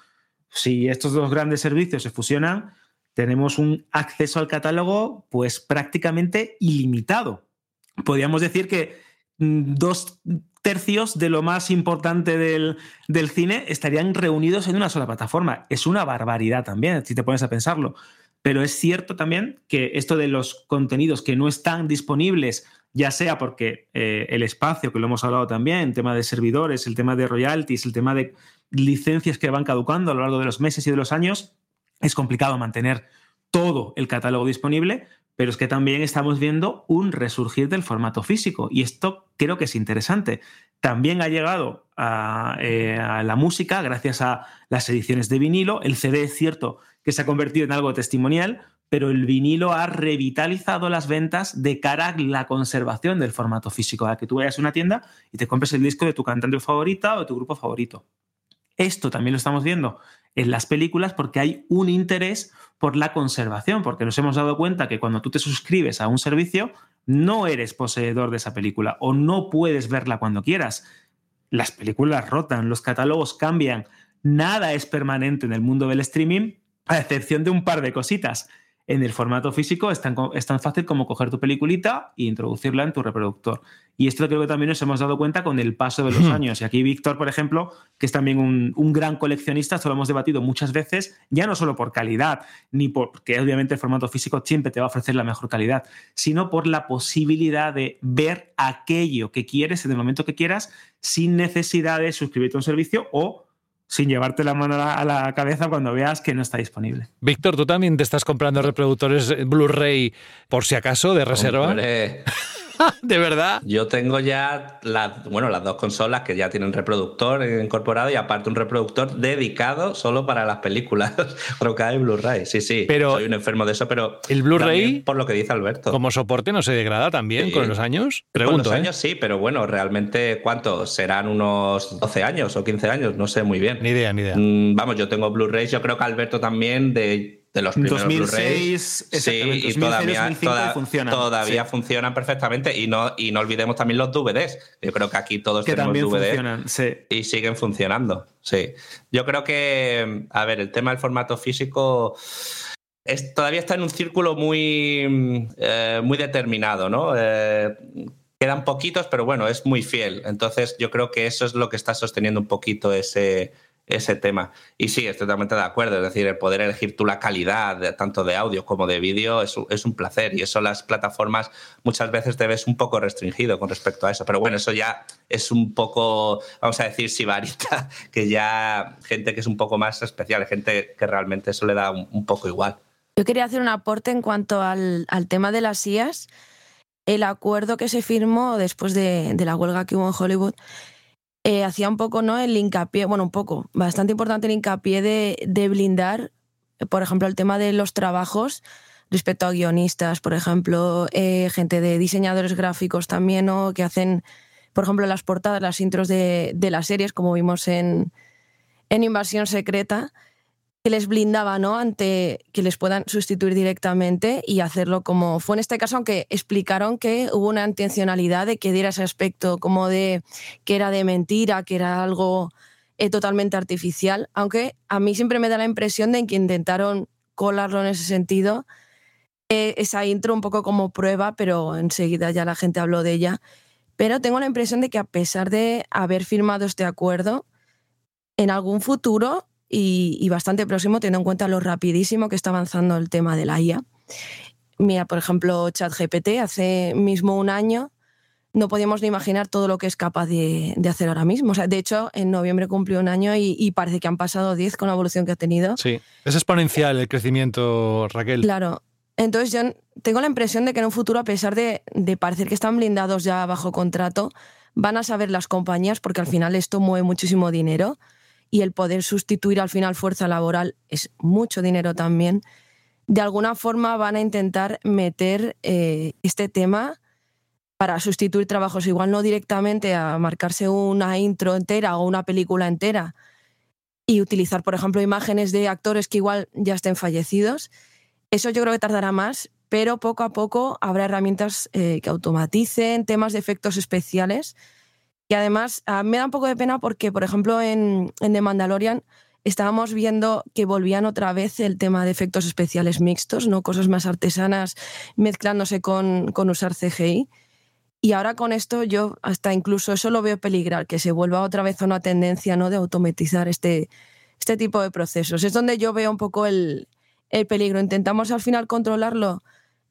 Si estos dos grandes servicios se fusionan, tenemos un acceso al catálogo pues prácticamente ilimitado. Podríamos decir que dos tercios de lo más importante del, del cine estarían reunidos en una sola plataforma. Es una barbaridad también, si te pones a pensarlo. Pero es cierto también que esto de los contenidos que no están disponibles, ya sea porque eh, el espacio, que lo hemos hablado también, el tema de servidores, el tema de royalties, el tema de licencias que van caducando a lo largo de los meses y de los años, es complicado mantener todo el catálogo disponible, pero es que también estamos viendo un resurgir del formato físico y esto creo que es interesante. También ha llegado a, eh, a la música gracias a las ediciones de vinilo. El C D es cierto que se ha convertido en algo testimonial, pero el vinilo ha revitalizado las ventas de cara a la conservación del formato físico, a que tú vayas a una tienda y te compres el disco de tu cantante favorita o de tu grupo favorito. Esto también lo estamos viendo en las películas porque hay un interés por la conservación, porque nos hemos dado cuenta que cuando tú te suscribes a un servicio no eres poseedor de esa película o no puedes verla cuando quieras. Las películas rotan, los catálogos cambian, nada es permanente en el mundo del streaming, a excepción de un par de cositas. En el formato físico es tan, es tan fácil como coger tu peliculita e introducirla en tu reproductor. Y esto creo que también nos hemos dado cuenta con el paso de los años. Y aquí Víctor, por ejemplo, que es también un, un gran coleccionista, esto lo hemos debatido muchas veces, ya no solo por calidad, ni porque obviamente el formato físico siempre te va a ofrecer la mejor calidad, sino por la posibilidad de ver aquello que quieres en el momento que quieras sin necesidad de suscribirte a un servicio o sin llevarte la mano a la cabeza cuando veas que no está disponible. Víctor, ¿tú también te estás comprando reproductores Blu-ray por si acaso de reserva? Hombre. ¿De verdad? Yo tengo ya las, bueno, las dos consolas que ya tienen reproductor incorporado y aparte un reproductor dedicado solo para las películas rocadas y Blu-ray. Sí, sí, pero soy un enfermo de eso, pero el Blu-ray, por lo que dice Alberto, como soporte no se degrada también sí. con los años. Pregunto, con los años ¿eh? Sí, pero bueno, realmente ¿cuántos? Serán unos doce años o quince años, no sé muy bien. Ni idea, ni idea. Mm, vamos, yo tengo Blu-rays, yo creo que Alberto también de... de los primeros dos mil seis, Blu-rays, sí, y todavía, dos mil seis, toda, funcionan. todavía sí. funcionan perfectamente y no, y no olvidemos también los D V Ds. Yo creo que aquí todos que tenemos D V Ds funcionan, sí. y siguen funcionando. Sí, yo creo que, a ver, el tema del formato físico es, todavía está en un círculo muy, eh, muy determinado, ¿no? Eh, quedan poquitos, pero bueno, es muy fiel. Entonces yo creo que eso es lo que está sosteniendo un poquito ese... ese tema. Y sí, estoy totalmente de acuerdo. Es decir, el poder elegir tú la calidad tanto de audio como de vídeo es, es un placer y eso las plataformas muchas veces te ves un poco restringido con respecto a eso. Pero bueno, eso ya es un poco, vamos a decir, sibarita, que ya gente que es un poco más especial, gente que realmente eso le da un, un poco igual. Yo quería hacer un aporte en cuanto al, al tema de las I As. El acuerdo que se firmó después de, de la huelga que hubo en Hollywood Eh, hacía un poco, ¿no?, el hincapié, bueno, un poco, bastante importante el hincapié de, de blindar, por ejemplo, el tema de los trabajos respecto a guionistas, por ejemplo, eh, gente de diseñadores gráficos también, ¿no?, que hacen, por ejemplo, las portadas, las intros de, de las series, como vimos en, en Invasión Secreta, que les blindaba, ¿no?, ante que les puedan sustituir directamente y hacerlo como fue en este caso, aunque explicaron que hubo una intencionalidad de que diera ese aspecto como de que era de mentira, que era algo eh, totalmente artificial, aunque a mí siempre me da la impresión de que intentaron colarlo en ese sentido, eh, esa intro un poco como prueba, pero enseguida ya la gente habló de ella. Pero tengo la impresión de que a pesar de haber firmado este acuerdo, en algún futuro... y bastante próximo, teniendo en cuenta lo rapidísimo que está avanzando el tema de la I A. Mira, por ejemplo, ChatGPT, hace mismo un año no podíamos ni imaginar todo lo que es capaz de, de hacer ahora mismo. O sea, de hecho, en noviembre cumplió un año y, y parece que han pasado diez con la evolución que ha tenido. Sí, es exponencial el crecimiento, Raquel. Claro. Entonces yo tengo la impresión de que en un futuro, a pesar de, de parecer que están blindados ya bajo contrato, van a saber las compañías, porque al final esto mueve muchísimo dinero, y el poder sustituir al final fuerza laboral es mucho dinero también. De alguna forma van a intentar meter eh, este tema para sustituir trabajos, igual no directamente a marcarse una intro entera o una película entera y utilizar, por ejemplo, imágenes de actores que igual ya estén fallecidos. Eso yo creo que tardará más, pero poco a poco habrá herramientas eh, que automaticen, temas de efectos especiales. Y además a mí me da un poco de pena porque, por ejemplo, en, en The Mandalorian estábamos viendo que volvían otra vez el tema de efectos especiales mixtos, ¿no?, cosas más artesanas mezclándose con, con usar C G I. Y ahora con esto yo hasta incluso eso lo veo peligrar, que se vuelva otra vez a una tendencia, ¿no?, de automatizar este, este tipo de procesos. Es donde yo veo un poco el, el peligro. Intentamos al final controlarlo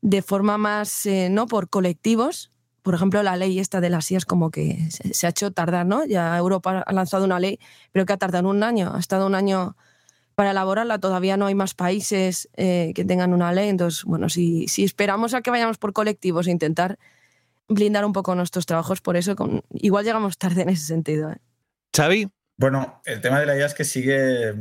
de forma más, eh, ¿no?, por colectivos. Por ejemplo, la ley esta de las I As como que se ha hecho tardar, ¿no? Ya Europa ha lanzado una ley, pero que ha tardado un año. Ha estado un año para elaborarla. Todavía no hay más países eh, que tengan una ley. Entonces, bueno, si, si esperamos a que vayamos por colectivos e intentar blindar un poco nuestros trabajos, por eso con, igual llegamos tarde en ese sentido, ¿eh? Xavi. Bueno, el tema de la I A es que sigue...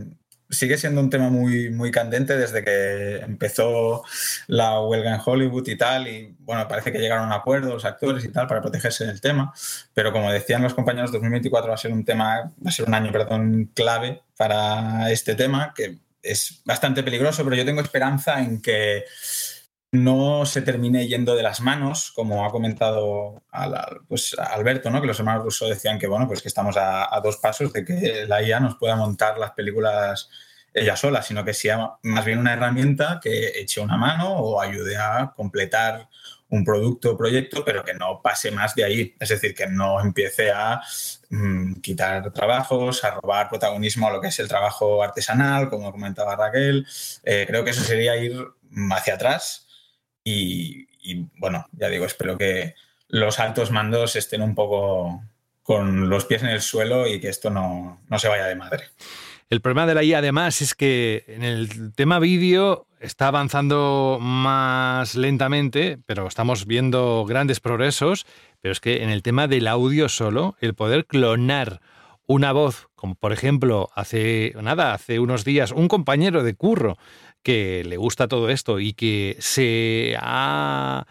sigue siendo un tema muy, muy candente desde que empezó la huelga en Hollywood y tal, y bueno, parece que llegaron a acuerdos los actores y tal para protegerse del tema, pero como decían los compañeros, dos mil veinticuatro va a ser un tema, va a ser un año, perdón, clave para este tema, que es bastante peligroso, pero yo tengo esperanza en que no se termine yendo de las manos, como ha comentado a la, pues a Alberto, ¿no?, que los hermanos Russo decían que bueno, pues que estamos a, a dos pasos de que la I A nos pueda montar las películas ella sola, sino que sea más bien una herramienta que eche una mano o ayude a completar un producto o proyecto, pero que no pase más de ahí. Es decir, que no empiece a mm, quitar trabajos, a robar protagonismo a lo que es el trabajo artesanal, como comentaba Raquel. Eh, creo que eso sería ir hacia atrás. Y, y bueno, ya digo, espero que los altos mandos estén un poco con los pies en el suelo y que esto no, no se vaya de madre. El problema de la I A, además, es que en el tema vídeo está avanzando más lentamente, pero estamos viendo grandes progresos, pero es que en el tema del audio solo, el poder clonar una voz, como por ejemplo, hace nada, hace unos días, un compañero de curro que le gusta todo esto y que se ha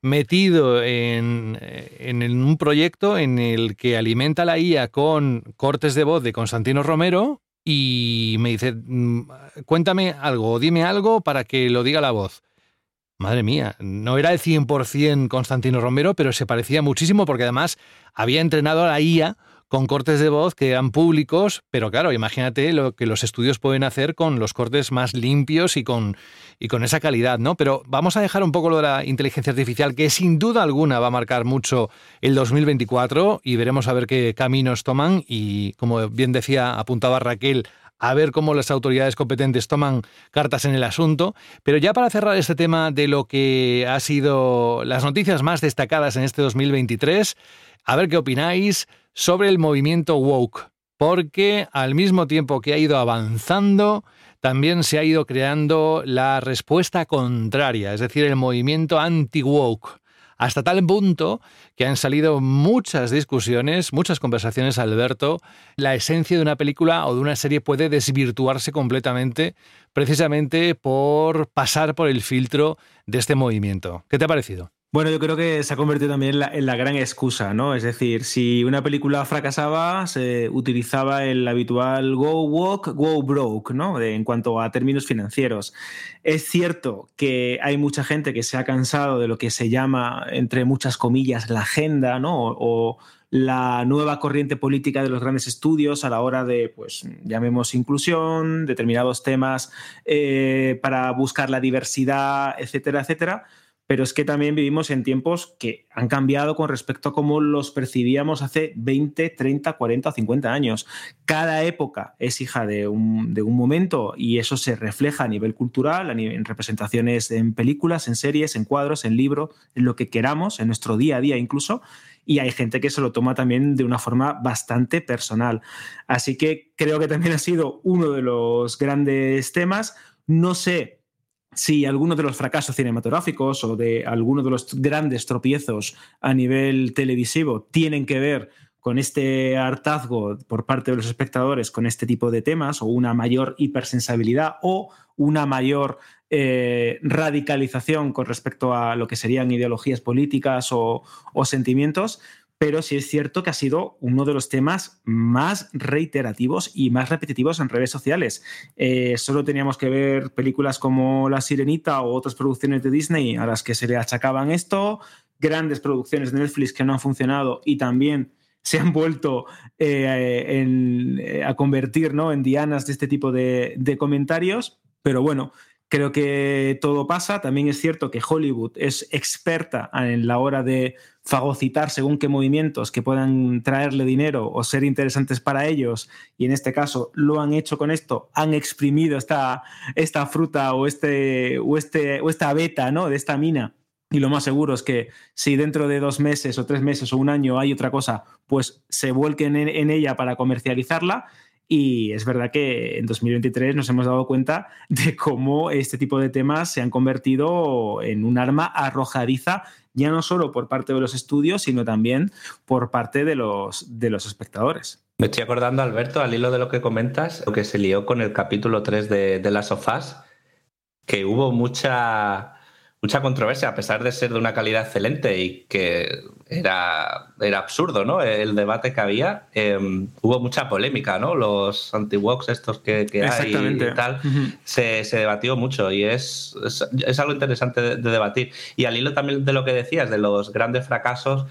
metido en, en un proyecto en el que alimenta la I A con cortes de voz de Constantino Romero, y me dice, cuéntame algo, dime algo para que lo diga la voz. Madre mía, no era el cien por ciento Constantino Romero, pero se parecía muchísimo porque además había entrenado a la I A con cortes de voz que eran públicos, pero claro, imagínate lo que los estudios pueden hacer con los cortes más limpios y con, y con esa calidad, ¿no? Pero vamos a dejar un poco lo de la inteligencia artificial, que sin duda alguna va a marcar mucho el dos mil veinticuatro y veremos a ver qué caminos toman y, como bien decía, apuntaba Raquel, a ver cómo las autoridades competentes toman cartas en el asunto. Pero ya para cerrar este tema de lo que ha sido las noticias más destacadas en este dos mil veintitrés, a ver qué opináis sobre el movimiento woke, porque al mismo tiempo que ha ido avanzando, también se ha ido creando la respuesta contraria, es decir, el movimiento anti-woke, hasta tal punto que han salido muchas discusiones, muchas conversaciones, Alberto. La esencia de una película o de una serie puede desvirtuarse completamente precisamente por pasar por el filtro de este movimiento. ¿Qué te ha parecido? Bueno, yo creo que se ha convertido también en la, en la gran excusa, ¿no? Es decir, si una película fracasaba, se utilizaba el habitual go woke, go broke, ¿no? De, en cuanto a términos financieros. Es cierto que hay mucha gente que se ha cansado de lo que se llama, entre muchas comillas, la agenda, ¿no? O, o la nueva corriente política de los grandes estudios a la hora de, pues, llamemos inclusión, determinados temas eh, para buscar la diversidad, etcétera, etcétera. Pero es que también vivimos en tiempos que han cambiado con respecto a cómo los percibíamos hace veinte, treinta, cuarenta o cincuenta años. Cada época es hija de un, de un momento y eso se refleja a nivel cultural, a nivel, en representaciones, en películas, en series, en cuadros, en libros, en lo que queramos, en nuestro día a día incluso. Y hay gente que se lo toma también de una forma bastante personal. Así que creo que también ha sido uno de los grandes temas. No sé si alguno de los fracasos cinematográficos o de alguno de los grandes tropiezos a nivel televisivo tienen que ver con este hartazgo por parte de los espectadores con este tipo de temas o una mayor hipersensibilidad o una mayor eh, radicalización con respecto a lo que serían ideologías políticas o, o sentimientos, pero sí es cierto que ha sido uno de los temas más reiterativos y más repetitivos en redes sociales. Eh, solo teníamos que ver películas como La Sirenita o otras producciones de Disney a las que se le achacaban esto, grandes producciones de Netflix que no han funcionado y también se han vuelto eh, en, eh, a convertir, ¿no?, en dianas de este tipo de, de comentarios, pero bueno, creo que todo pasa. También es cierto que Hollywood es experta en la hora de fagocitar según qué movimientos que puedan traerle dinero o ser interesantes para ellos, y en este caso lo han hecho con esto, han exprimido esta, esta fruta o, este, o, este, o esta veta, ¿no?, de esta mina. Y lo más seguro es que si dentro de dos meses o tres meses o un año hay otra cosa, pues se vuelquen en, en ella para comercializarla. Y es verdad que en dos mil veintitrés nos hemos dado cuenta de cómo este tipo de temas se han convertido en un arma arrojadiza, ya no solo por parte de los estudios, sino también por parte de los, de los espectadores. Me estoy acordando, Alberto, al hilo de lo que comentas, lo que se lió con el capítulo tres de The Last of Us, que hubo mucha, mucha controversia, a pesar de ser de una calidad excelente y que Era, era absurdo, ¿no?, el debate que había. Eh, hubo mucha polémica, ¿no? Los anti-woke estos que, que hay y tal, uh-huh. se, se debatió mucho y es, es, es algo interesante de, de debatir. Y al hilo también de lo que decías, de los grandes fracasos,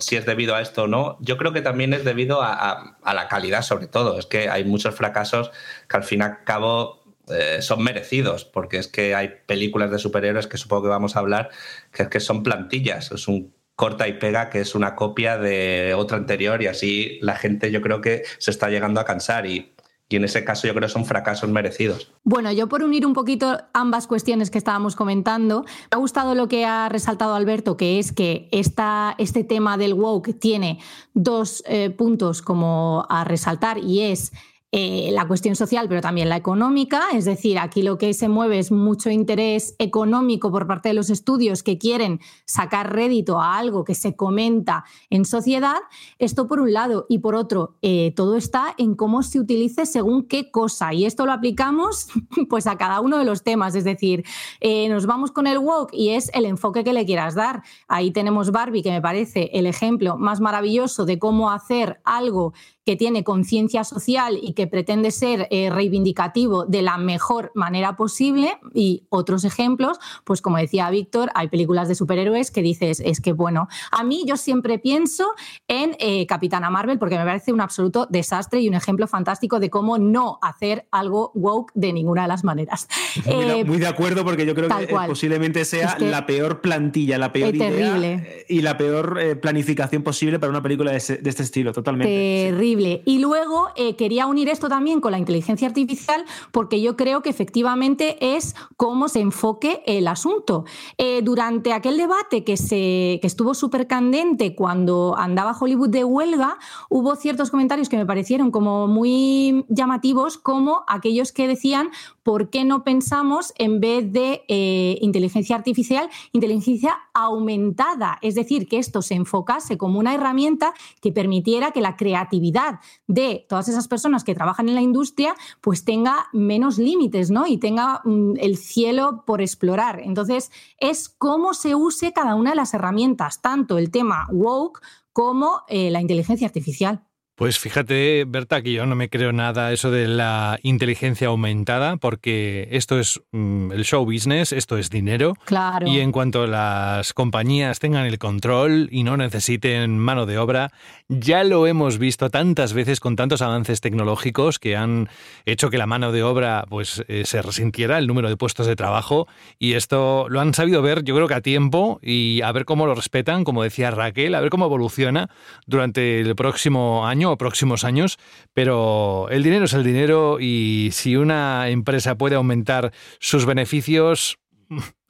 si es debido a esto o no, yo creo que también es debido a, a, a la calidad, sobre todo. Es que hay muchos fracasos que al fin y al cabo Eh, son merecidos, porque es que hay películas de superhéroes, que supongo que vamos a hablar, que es que son plantillas, es un corta y pega que es una copia de otra anterior, y así la gente, yo creo que se está llegando a cansar y, y en ese caso yo creo que son fracasos merecidos. Bueno, yo por unir un poquito ambas cuestiones que estábamos comentando, me ha gustado lo que ha resaltado Alberto, que es que esta, este tema del woke tiene dos eh, puntos como a resaltar, y es eh, la cuestión social, pero también la económica. Es decir, aquí lo que se mueve es mucho interés económico por parte de los estudios que quieren sacar rédito a algo que se comenta en sociedad. Esto por un lado. Y por otro, eh, todo está en cómo se utilice según qué cosa. Y esto lo aplicamos pues, a cada uno de los temas. Es decir, eh, nos vamos con el woke y es el enfoque que le quieras dar. Ahí tenemos Barbie, que me parece el ejemplo más maravilloso de cómo hacer algo que tiene conciencia social y que pretende ser eh, reivindicativo de la mejor manera posible. Y otros ejemplos, pues como decía Víctor, hay películas de superhéroes que dices, es que bueno, a mí yo siempre pienso en eh, Capitana Marvel porque me parece un absoluto desastre y un ejemplo fantástico de cómo no hacer algo woke de ninguna de las maneras. Muy, eh, de, muy de acuerdo, porque yo creo que cual. posiblemente sea es que la peor plantilla, la peor idea terrible. y la peor planificación posible para una película de, ese, de este estilo, totalmente. Terrible. Y luego eh, quería unir esto también con la inteligencia artificial porque yo creo que efectivamente es cómo se enfoque el asunto. Eh, durante aquel debate que, se, que estuvo súper candente cuando andaba Hollywood de huelga, hubo ciertos comentarios que me parecieron como muy llamativos, como aquellos que decían ¿por qué no pensamos en vez de eh, inteligencia artificial, inteligencia aumentada? Es decir, que esto se enfocase como una herramienta que permitiera que la creatividad de todas esas personas que trabajan en la industria pues tenga menos límites, ¿no? Y tenga el cielo por explorar. Entonces, es cómo se use cada una de las herramientas, tanto el tema woke como eh, la inteligencia artificial. Pues fíjate, Berta, que yo no me creo nada eso de la inteligencia aumentada, porque esto es mm, el show business, esto es dinero. Claro. Y en cuanto las compañías tengan el control y no necesiten mano de obra, ya lo hemos visto tantas veces con tantos avances tecnológicos que han hecho que la mano de obra pues, eh, se resintiera, el número de puestos de trabajo, y esto lo han sabido ver, yo creo que a tiempo, y a ver cómo lo respetan, como decía Raquel, a ver cómo evoluciona durante el próximo año o próximos años, pero el dinero es el dinero y si una empresa puede aumentar sus beneficios,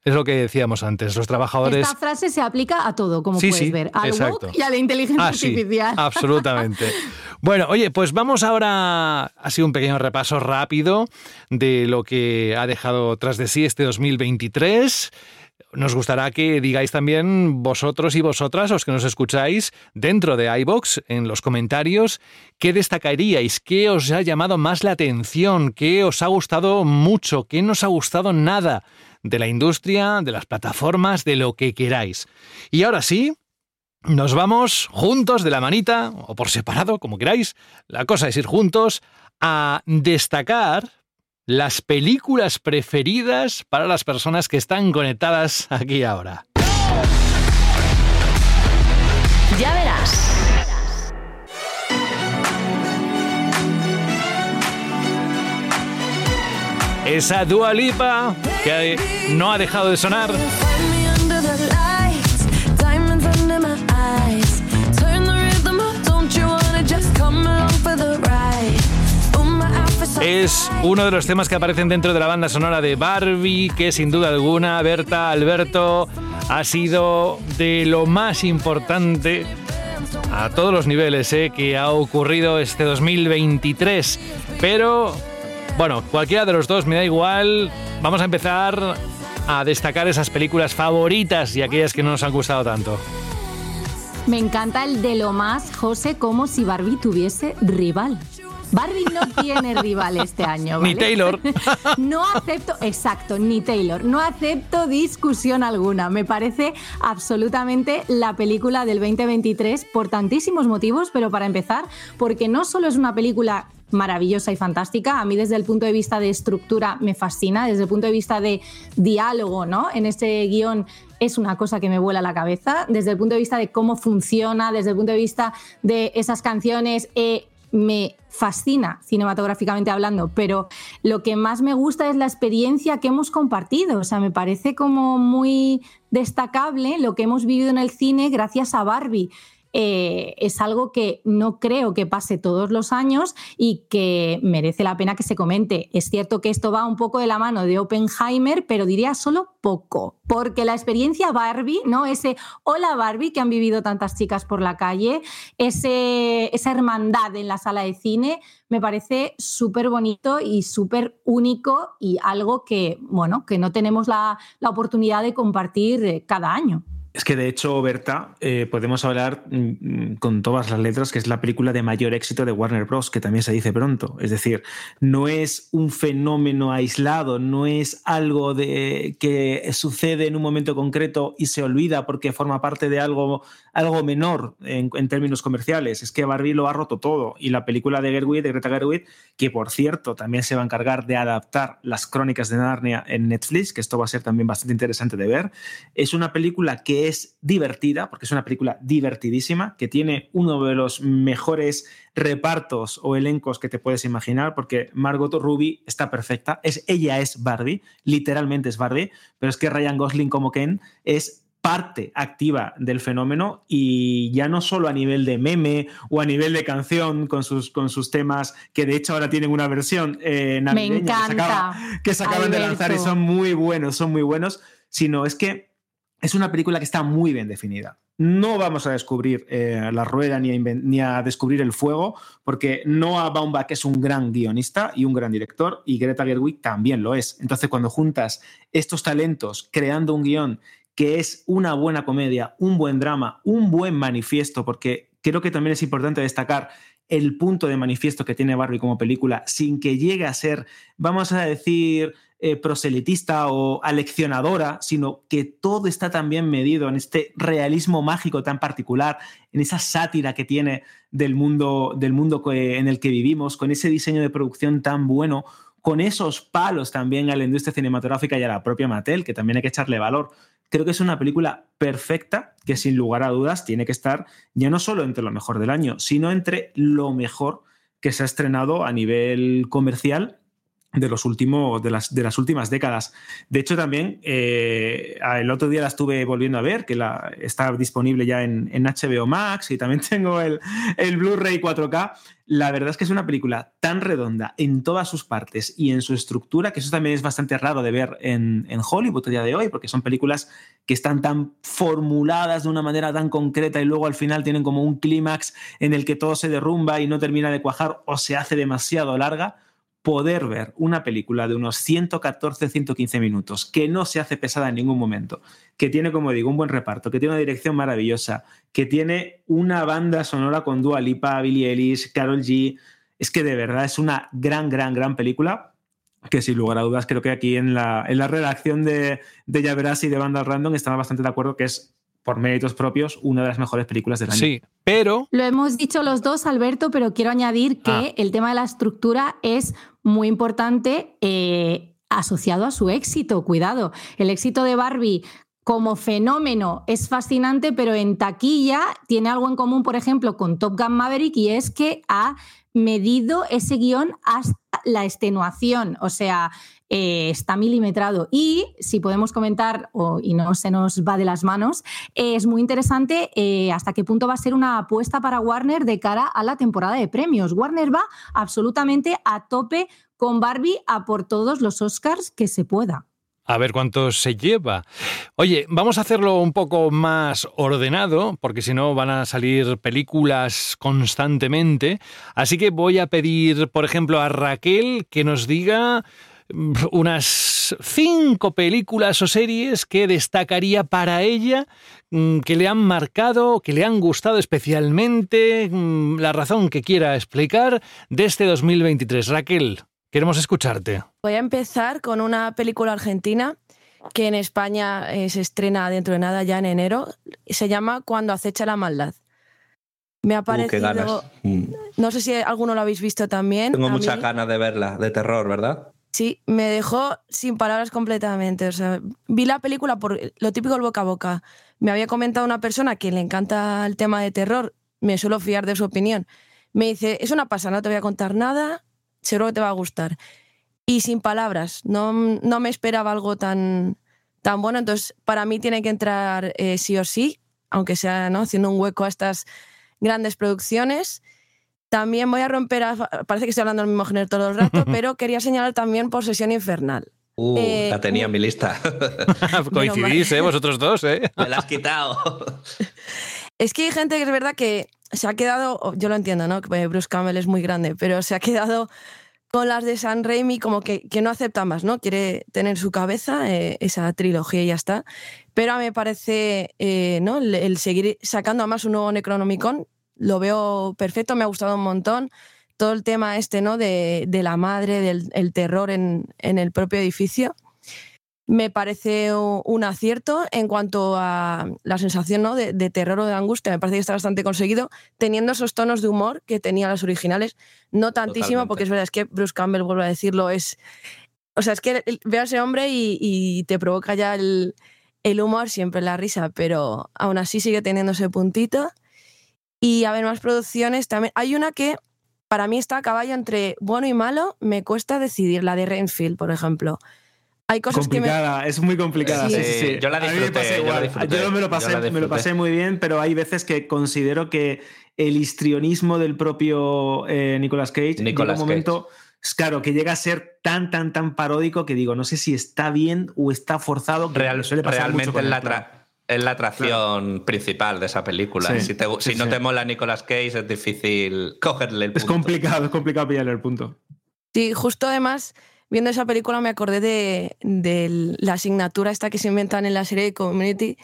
es lo que decíamos antes, los trabajadores... Esta frase se aplica a todo, como sí, puedes sí, ver, al woke y a la inteligencia ah, artificial. Sí, absolutamente. Bueno, oye, pues vamos ahora, ha sido un pequeño repaso rápido de lo que ha dejado tras de sí este dos mil veintitrés. Nos gustará que digáis también vosotros y vosotras, los que nos escucháis, dentro de iVoox, en los comentarios, qué destacaríais, qué os ha llamado más la atención, qué os ha gustado mucho, qué no os ha gustado nada de la industria, de las plataformas, de lo que queráis. Y ahora sí, nos vamos juntos de la manita, o por separado, como queráis, la cosa es ir juntos, a destacar las películas preferidas para las personas que están conectadas aquí ahora. Ya verás. Esa Dua Lipa que no ha dejado de sonar. Es uno de los temas que aparecen dentro de la banda sonora de Barbie, que sin duda alguna, Berta, Alberto, ha sido de lo más importante a todos los niveles ¿eh? que ha ocurrido este dos mil veintitrés. Pero, bueno, cualquiera de los dos me da igual. Vamos a empezar a destacar esas películas favoritas y aquellas que no nos han gustado tanto. Me encanta el de lo más, José, como si Barbie tuviese rival. Barbie no tiene rival este año, ¿vale? Ni Taylor. No acepto, exacto, ni Taylor. No acepto discusión alguna. Me parece absolutamente la película del veinte veintitrés por tantísimos motivos, pero para empezar, porque no solo es una película maravillosa y fantástica. A mí desde el punto de vista de estructura me fascina, desde el punto de vista de diálogo, ¿no? En este guión es una cosa que me vuela la cabeza, desde el punto de vista de cómo funciona, desde el punto de vista de esas canciones... Eh, me fascina cinematográficamente hablando, pero lo que más me gusta es la experiencia que hemos compartido. O sea, me parece como muy destacable lo que hemos vivido en el cine gracias a Barbie. eh, es algo que no creo que pase todos los años y que merece la pena que se comente. Es cierto que esto va un poco de la mano de Oppenheimer, pero diría solo poco, porque la experiencia Barbie, ¿no? Ese hola Barbie que han vivido tantas chicas por la calle, ese, esa hermandad en la sala de cine, me parece súper bonito y súper único y algo que, bueno, que no tenemos la, la oportunidad de compartir cada año. Es que de hecho, Berta, eh, podemos hablar mmm, con todas las letras que es la película de mayor éxito de Warner Bros., que también se dice pronto. Es decir, no es un fenómeno aislado, no es algo de, que sucede en un momento concreto y se olvida porque forma parte de algo, algo menor en, en términos comerciales. Es que Barbie lo ha roto todo. Y la película de Gerwig, de Greta Gerwig, que por cierto también se va a encargar de adaptar las Crónicas de Narnia en Netflix, que esto va a ser también bastante interesante de ver, es una película que es divertida, porque es una película divertidísima, que tiene uno de los mejores repartos o elencos que te puedes imaginar, porque Margot Robbie está perfecta, es, ella es Barbie, literalmente es Barbie, pero es que Ryan Gosling como Ken es parte activa del fenómeno, y ya no solo a nivel de meme o a nivel de canción con sus, con sus temas, que de hecho ahora tienen una versión eh, navideña. Me encanta, que se acaban, que se acaban de lanzar y son muy buenos, son muy buenos, sino es que es una película que está muy bien definida. No vamos a descubrir eh, la rueda ni a, inven- ni a descubrir el fuego, porque Noah Baumbach es un gran guionista y un gran director, y Greta Gerwig también lo es. Entonces, cuando juntas estos talentos creando un guión que es una buena comedia, un buen drama, un buen manifiesto, porque creo que también es importante destacar el punto de manifiesto que tiene Barbie como película, sin que llegue a ser, vamos a decir, eh, proselitista o aleccionadora, sino que todo está tan bien medido en este realismo mágico tan particular, en esa sátira que tiene del mundo, del mundo que, en el que vivimos, con ese diseño de producción tan bueno, con esos palos también a la industria cinematográfica y a la propia Mattel, que también hay que echarle valor. Creo que es una película perfecta que sin lugar a dudas tiene que estar ya no solo entre lo mejor del año, sino entre lo mejor que se ha estrenado a nivel comercial de, los últimos, de, las, de las últimas décadas. De hecho, también eh, el otro día la estuve volviendo a ver, que la, está disponible ya en, en H B O Max, y también tengo el, el Blu-ray cuatro K. La verdad es que es una película tan redonda en todas sus partes y en su estructura, que eso también es bastante raro de ver en, en Hollywood a día de hoy, porque son películas que están tan formuladas de una manera tan concreta y luego al final tienen como un clímax en el que todo se derrumba y no termina de cuajar o se hace demasiado larga. Poder ver una película de unos ciento catorce, ciento quince minutos, que no se hace pesada en ningún momento, que tiene, como digo, un buen reparto, que tiene una dirección maravillosa, que tiene una banda sonora con Dua Lipa, Billie Eilish, Karol G. Es que de verdad es una gran, gran, gran película que sin lugar a dudas creo que aquí en la, en la redacción de, de Ya Verás y de Vandal Random están bastante de acuerdo que es, por méritos propios, una de las mejores películas del año. Sí, pero... Lo hemos dicho los dos, Alberto, pero quiero añadir que ah. el tema de la estructura es muy importante eh, asociado a su éxito. Cuidado, el éxito de Barbie como fenómeno es fascinante, pero en taquilla tiene algo en común, por ejemplo, con Top Gun Maverick, y es que ha medido ese guión hasta la extenuación, o sea... Eh, está milimetrado. Y si podemos comentar, oh, y no se nos va de las manos, eh, es muy interesante eh, hasta qué punto va a ser una apuesta para Warner de cara a la temporada de premios. Warner va absolutamente a tope con Barbie a por todos los Oscars que se pueda. A ver cuánto se lleva. Oye, vamos a hacerlo un poco más ordenado, porque si no van a salir películas constantemente. Así que voy a pedir, por ejemplo, a Raquel que nos diga unas cinco películas o series que destacaría para ella, que le han marcado, que le han gustado especialmente, la razón que quiera explicar, de este dos mil veintitrés. Raquel, queremos escucharte. Voy a empezar con una película argentina que en España eh, se estrena dentro de nada, ya en enero. Se llama Cuando acecha la maldad. Me ha parecido... Uh, no sé si alguno lo habéis visto también. Tengo muchas ganas de verla, de terror, ¿verdad? Sí, me dejó sin palabras completamente. O sea, vi la película por lo típico del boca a boca. Me había comentado una persona que le encanta el tema de terror, me suelo fiar de su opinión. Me dice, es una pasada, no te voy a contar nada, seguro que te va a gustar. Y sin palabras, no, no me esperaba algo tan, tan bueno. Entonces, para mí tiene que entrar eh, sí o sí. aunque sea, ¿no?, haciendo un hueco a estas grandes producciones. También voy a romper, a, parece que estoy hablando del mismo género todo el rato, pero quería señalar también Posesión Infernal. Uh, eh, la tenía en mi lista. Coincidís, ¿eh? Vosotros dos, ¿eh? Me la has quitado. Es que hay gente que es verdad que se ha quedado, yo lo entiendo, ¿no?, que Bruce Campbell es muy grande, pero se ha quedado con las de San Raimi, como que, que no acepta más, ¿no? Quiere tener su cabeza, eh, esa trilogía y ya está. Pero a mí me parece, eh, ¿no?, el, el seguir sacando además un nuevo Necronomicon. Lo veo perfecto, me ha gustado un montón. Todo el tema este, ¿no?, de, de la madre, del el terror en, en el propio edificio. Me parece un acierto en cuanto a la sensación, ¿no?, de, de terror o de angustia. Me parece que está bastante conseguido, teniendo esos tonos de humor que tenían las originales. No tantísimo, totalmente, porque es verdad, es que Bruce Campbell, vuelvo a decirlo, es... O sea, es que veo a ese hombre y, y te provoca ya el, el humor, siempre la risa, pero aún así sigue teniendo ese puntito. Y a ver, más producciones también. Hay una que para mí está a caballo entre bueno y malo, me cuesta decidir, la de Renfield, por ejemplo. Hay cosas complicada, que me... es muy complicada. Sí, sí, sí, sí. Yo la disfruté. Pasé, yo, la disfruté yo me lo pasé, yo me lo pasé muy bien, pero hay veces que considero que el histrionismo del propio eh, Nicolas Cage en un momento, claro, que llega a ser tan, tan, tan paródico que digo, no sé si está bien o está forzado. Real, suele pasar realmente mucho con en la tra- Es la atracción claro. principal de esa película. Sí, si te, sí, si no sí. te mola Nicolas Cage, es difícil cogerle el punto. Es complicado, es complicado pillarle el punto. Sí, justo además, viendo esa película me acordé de, de la asignatura esta que se inventan en la serie de Community.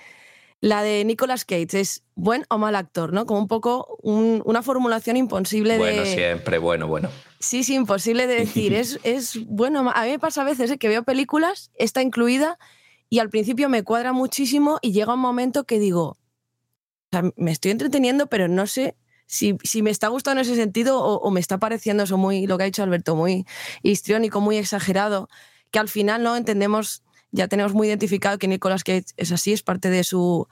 La de Nicolas Cage es buen o mal actor, ¿no? Como un poco un, una formulación imposible bueno, de... Bueno, siempre, bueno, bueno. Sí, sí, imposible de decir. es, es bueno. A mí me pasa a veces ¿eh? que veo películas, esta incluida... Y al principio me cuadra muchísimo y llega un momento que digo, o sea, me estoy entreteniendo, pero no sé si, si me está gustando en ese sentido o, o me está pareciendo eso muy, lo que ha dicho Alberto, muy histriónico, muy exagerado, que al final no entendemos, ya tenemos muy identificado que Nicolas Cage es así, es parte de su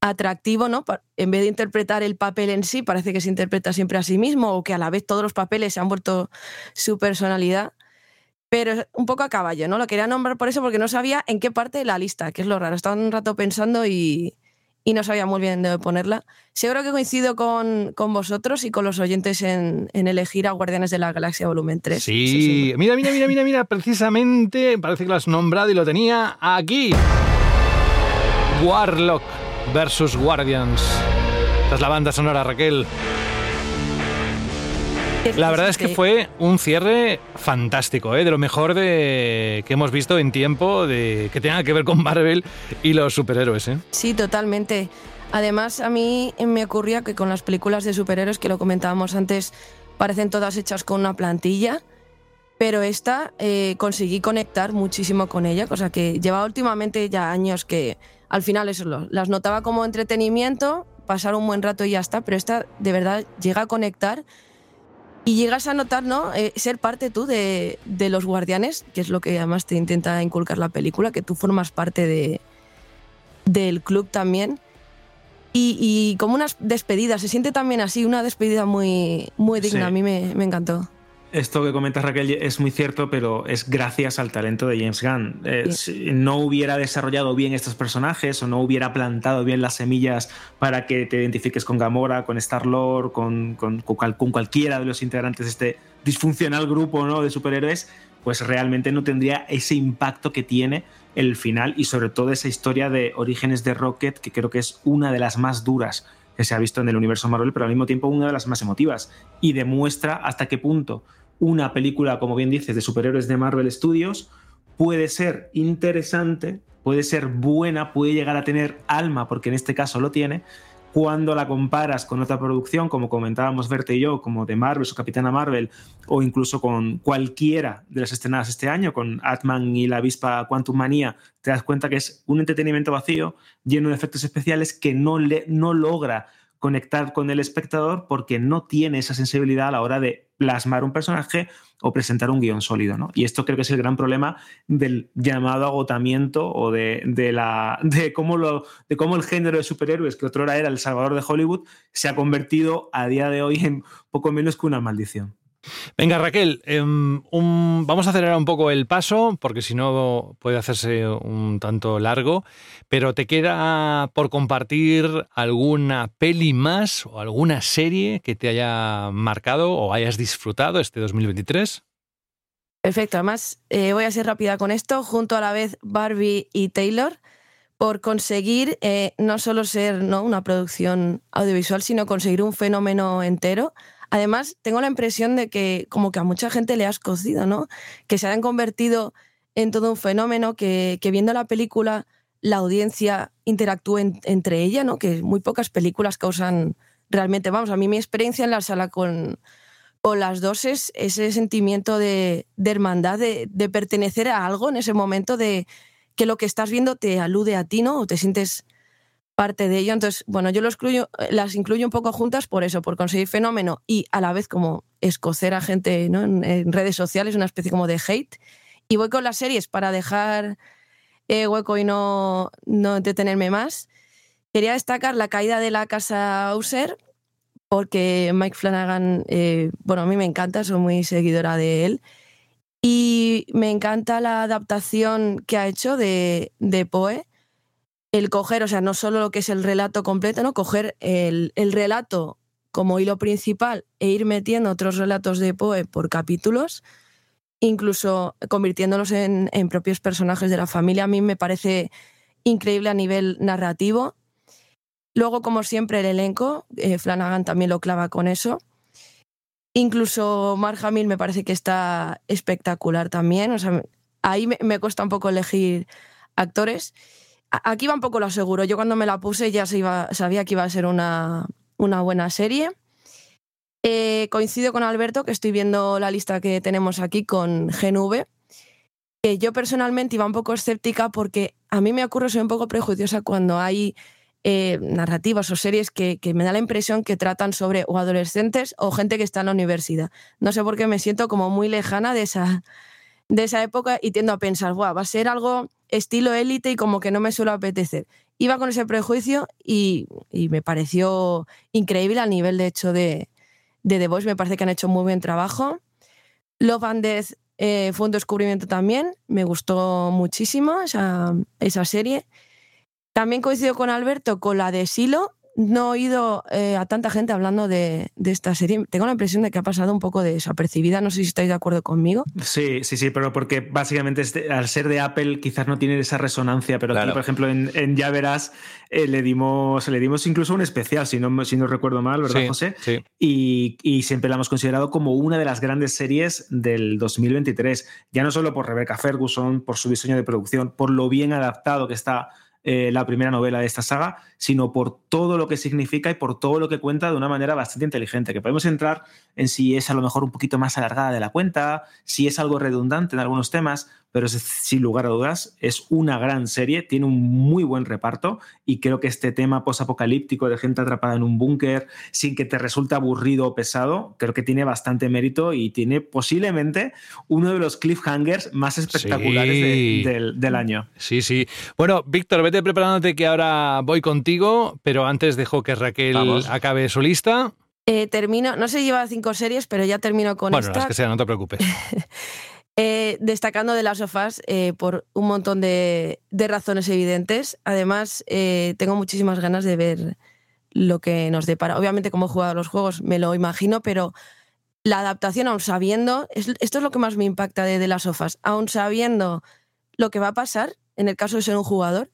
atractivo, ¿no? En vez de interpretar el papel en sí, parece que se interpreta siempre a sí mismo o que a la vez todos los papeles se han vuelto su personalidad. Pero un poco a caballo, ¿no? Lo quería nombrar por eso porque no sabía en qué parte de la lista, que es lo raro. Estaba un rato pensando y, y no sabía muy bien dónde ponerla. Seguro que coincido con, con vosotros y con los oyentes en, en elegir a Guardianes de la Galaxia Volumen tres. Sí, sí, sí. Mira, mira, mira, mira, mira, precisamente parece que lo has nombrado y lo tenía aquí. Warlock versus Guardians. Esta es la banda sonora, Raquel. La verdad es que fue un cierre fantástico, ¿eh? De lo mejor de... que hemos visto en tiempo de... que tenga que ver con Marvel y los superhéroes. ¿eh? Sí, totalmente. Además, a mí me ocurría que con las películas de superhéroes, que lo comentábamos antes, parecen todas hechas con una plantilla, pero esta eh, conseguí conectar muchísimo con ella, cosa que llevaba últimamente ya años que al final eso lo, las notaba como entretenimiento, pasar un buen rato y ya está, pero esta de verdad llega a conectar. Y llegas a notar, ¿no?, eh, ser parte tú de, de los guardianes, que es lo que además te intenta inculcar la película, que tú formas parte de, del club también. Y, y como una despedida, se siente también así, una despedida muy, muy digna, sí. A mí me, me encantó. Esto que comentas, Raquel, es muy cierto, pero es gracias al talento de James Gunn. Eh, si no hubiera desarrollado bien estos personajes o no hubiera plantado bien las semillas para que te identifiques con Gamora, con Star-Lord, con, con, con cualquiera de los integrantes de este disfuncional grupo, ¿no?, de superhéroes, pues realmente no tendría ese impacto que tiene el final y sobre todo esa historia de orígenes de Rocket, que creo que es una de las más duras que se ha visto en el universo Marvel, pero al mismo tiempo una de las más emotivas, y demuestra hasta qué punto una película, como bien dices, de superhéroes de Marvel Studios, puede ser interesante, puede ser buena, puede llegar a tener alma, porque en este caso lo tiene, cuando la comparas con otra producción, como comentábamos Berta y yo, como de Marvel o Capitana Marvel, o incluso con cualquiera de las estrenadas este año, con Ant-Man y la avispa Quantum Manía, te das cuenta que es un entretenimiento vacío, lleno de efectos especiales que no, le, no logra conectar con el espectador porque no tiene esa sensibilidad a la hora de plasmar un personaje o presentar un guión sólido, ¿no? Y esto creo que es el gran problema del llamado agotamiento o de, de, la, de, cómo, lo, de cómo el género de superhéroes, que otrora era el salvador de Hollywood, se ha convertido a día de hoy en poco menos que una maldición. Venga, Raquel, eh, un, vamos a acelerar un poco el paso, porque si no puede hacerse un tanto largo, pero ¿te queda por compartir alguna peli más o alguna serie que te haya marcado o hayas disfrutado este dos mil veintitrés? Perfecto, además eh, voy a ser rápida con esto, junto a la vez Barbie y Taylor, por conseguir eh, no solo ser ¿no? una producción audiovisual, sino conseguir un fenómeno entero. Además, tengo la impresión de que como que a mucha gente le has cocido, ¿no? Que se han convertido en todo un fenómeno, que, que viendo la película la audiencia interactúa en, entre ella, ¿no? Que muy pocas películas causan realmente... Vamos, a mí mi experiencia en la sala con, con las dos es ese sentimiento de, de hermandad, de, de pertenecer a algo en ese momento, de que lo que estás viendo te alude a ti, ¿no? O te sientes... parte de ello. Entonces, bueno, yo los incluyo, las incluyo un poco juntas por eso, por conseguir fenómeno y a la vez como escocer a gente, ¿no? en, en redes sociales, una especie como de hate. Y voy con las series para dejar eh, hueco y no, no entretenerme más. Quería destacar La caída de la casa Auser, porque Mike Flanagan, eh, bueno, a mí me encanta, soy muy seguidora de él. Y me encanta la adaptación que ha hecho de, de Poe. El coger, o sea, no solo lo que es el relato completo, ¿no? Coger el, el relato como hilo principal e ir metiendo otros relatos de Poe por capítulos, incluso convirtiéndolos en, en propios personajes de la familia, a mí me parece increíble a nivel narrativo. Luego, como siempre, el elenco, eh, Flanagan también lo clava con eso. Incluso Mark Hamill me parece que está espectacular también. O sea, ahí me, me cuesta un poco elegir actores. Aquí va un poco lo seguro. Yo cuando me la puse ya se iba, sabía que iba a ser una, una buena serie. Eh, coincido con Alberto, que estoy viendo la lista que tenemos aquí con Gen V, que yo personalmente iba un poco escéptica porque a mí me ocurre, soy un poco prejuiciosa cuando hay eh, narrativas o series que, que me da la impresión que tratan sobre o adolescentes o gente que está en la universidad. No sé por qué me siento como muy lejana de esa... de esa época y tiendo a pensar, guau, va a ser algo estilo élite y como que no me suele apetecer. Iba con ese prejuicio y, y me pareció increíble al nivel, de hecho, de, de The Voice. Me parece que han hecho muy buen trabajo. Love and Death eh, fue un descubrimiento también. Me gustó muchísimo esa, esa serie. También coincido con Alberto con la de Silo. No he oído eh, a tanta gente hablando de, de esta serie. Tengo la impresión de que ha pasado un poco desapercibida. No sé si estáis de acuerdo conmigo. Sí, sí, sí, pero porque básicamente al ser de Apple quizás no tiene esa resonancia, pero claro. Aquí, por ejemplo, en, en Ya Verás eh, le dimos le dimos incluso un especial, si no, si no recuerdo mal, ¿verdad, sí, José? Sí. Y, y siempre la hemos considerado como una de las grandes series del dos mil veintitrés. Ya no solo por Rebecca Ferguson, por su diseño de producción, por lo bien adaptado que está... Eh, la primera novela de esta saga, sino por todo lo que significa y por todo lo que cuenta de una manera bastante inteligente, que podemos entrar en si es a lo mejor un poquito más alargada de la cuenta, si es algo redundante en algunos temas, pero es, sin lugar a dudas es una gran serie, tiene un muy buen reparto y creo que este tema posapocalíptico de gente atrapada en un búnker sin que te resulte aburrido o pesado, creo que tiene bastante mérito y tiene posiblemente uno de los cliffhangers más espectaculares sí. de, del, del año. Sí, sí. Bueno, Víctor, vete preparándote que ahora voy contigo, pero antes dejo que Raquel Vamos. acabe su lista. Eh, termino, no sé si lleva cinco series, pero ya termino con bueno, esta. Bueno, las que sean, no te preocupes. eh, destacando The Last of Us eh, por un montón de, de razones evidentes. Además, eh, tengo muchísimas ganas de ver lo que nos depara. Obviamente, como he jugado a los juegos, me lo imagino, pero la adaptación, aun sabiendo, es, esto es lo que más me impacta de The Last of Us, aun sabiendo lo que va a pasar, en el caso de ser un jugador,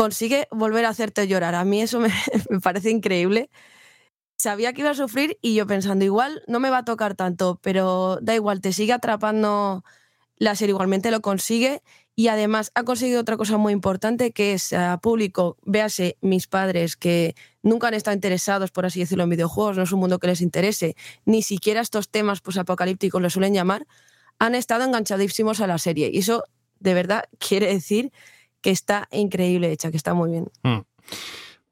consigue volver a hacerte llorar. A mí eso me, me parece increíble. Sabía que iba a sufrir y yo pensando, igual no me va a tocar tanto, pero da igual, te sigue atrapando la serie, igualmente lo consigue. Y además ha conseguido otra cosa muy importante, que es a público, véase mis padres, que nunca han estado interesados, por así decirlo, en videojuegos, no es un mundo que les interese, ni siquiera estos temas posapocalípticos lo suelen llamar, han estado enganchadísimos a la serie. Y eso, de verdad, quiere decir... que está increíble hecha, que está muy bien.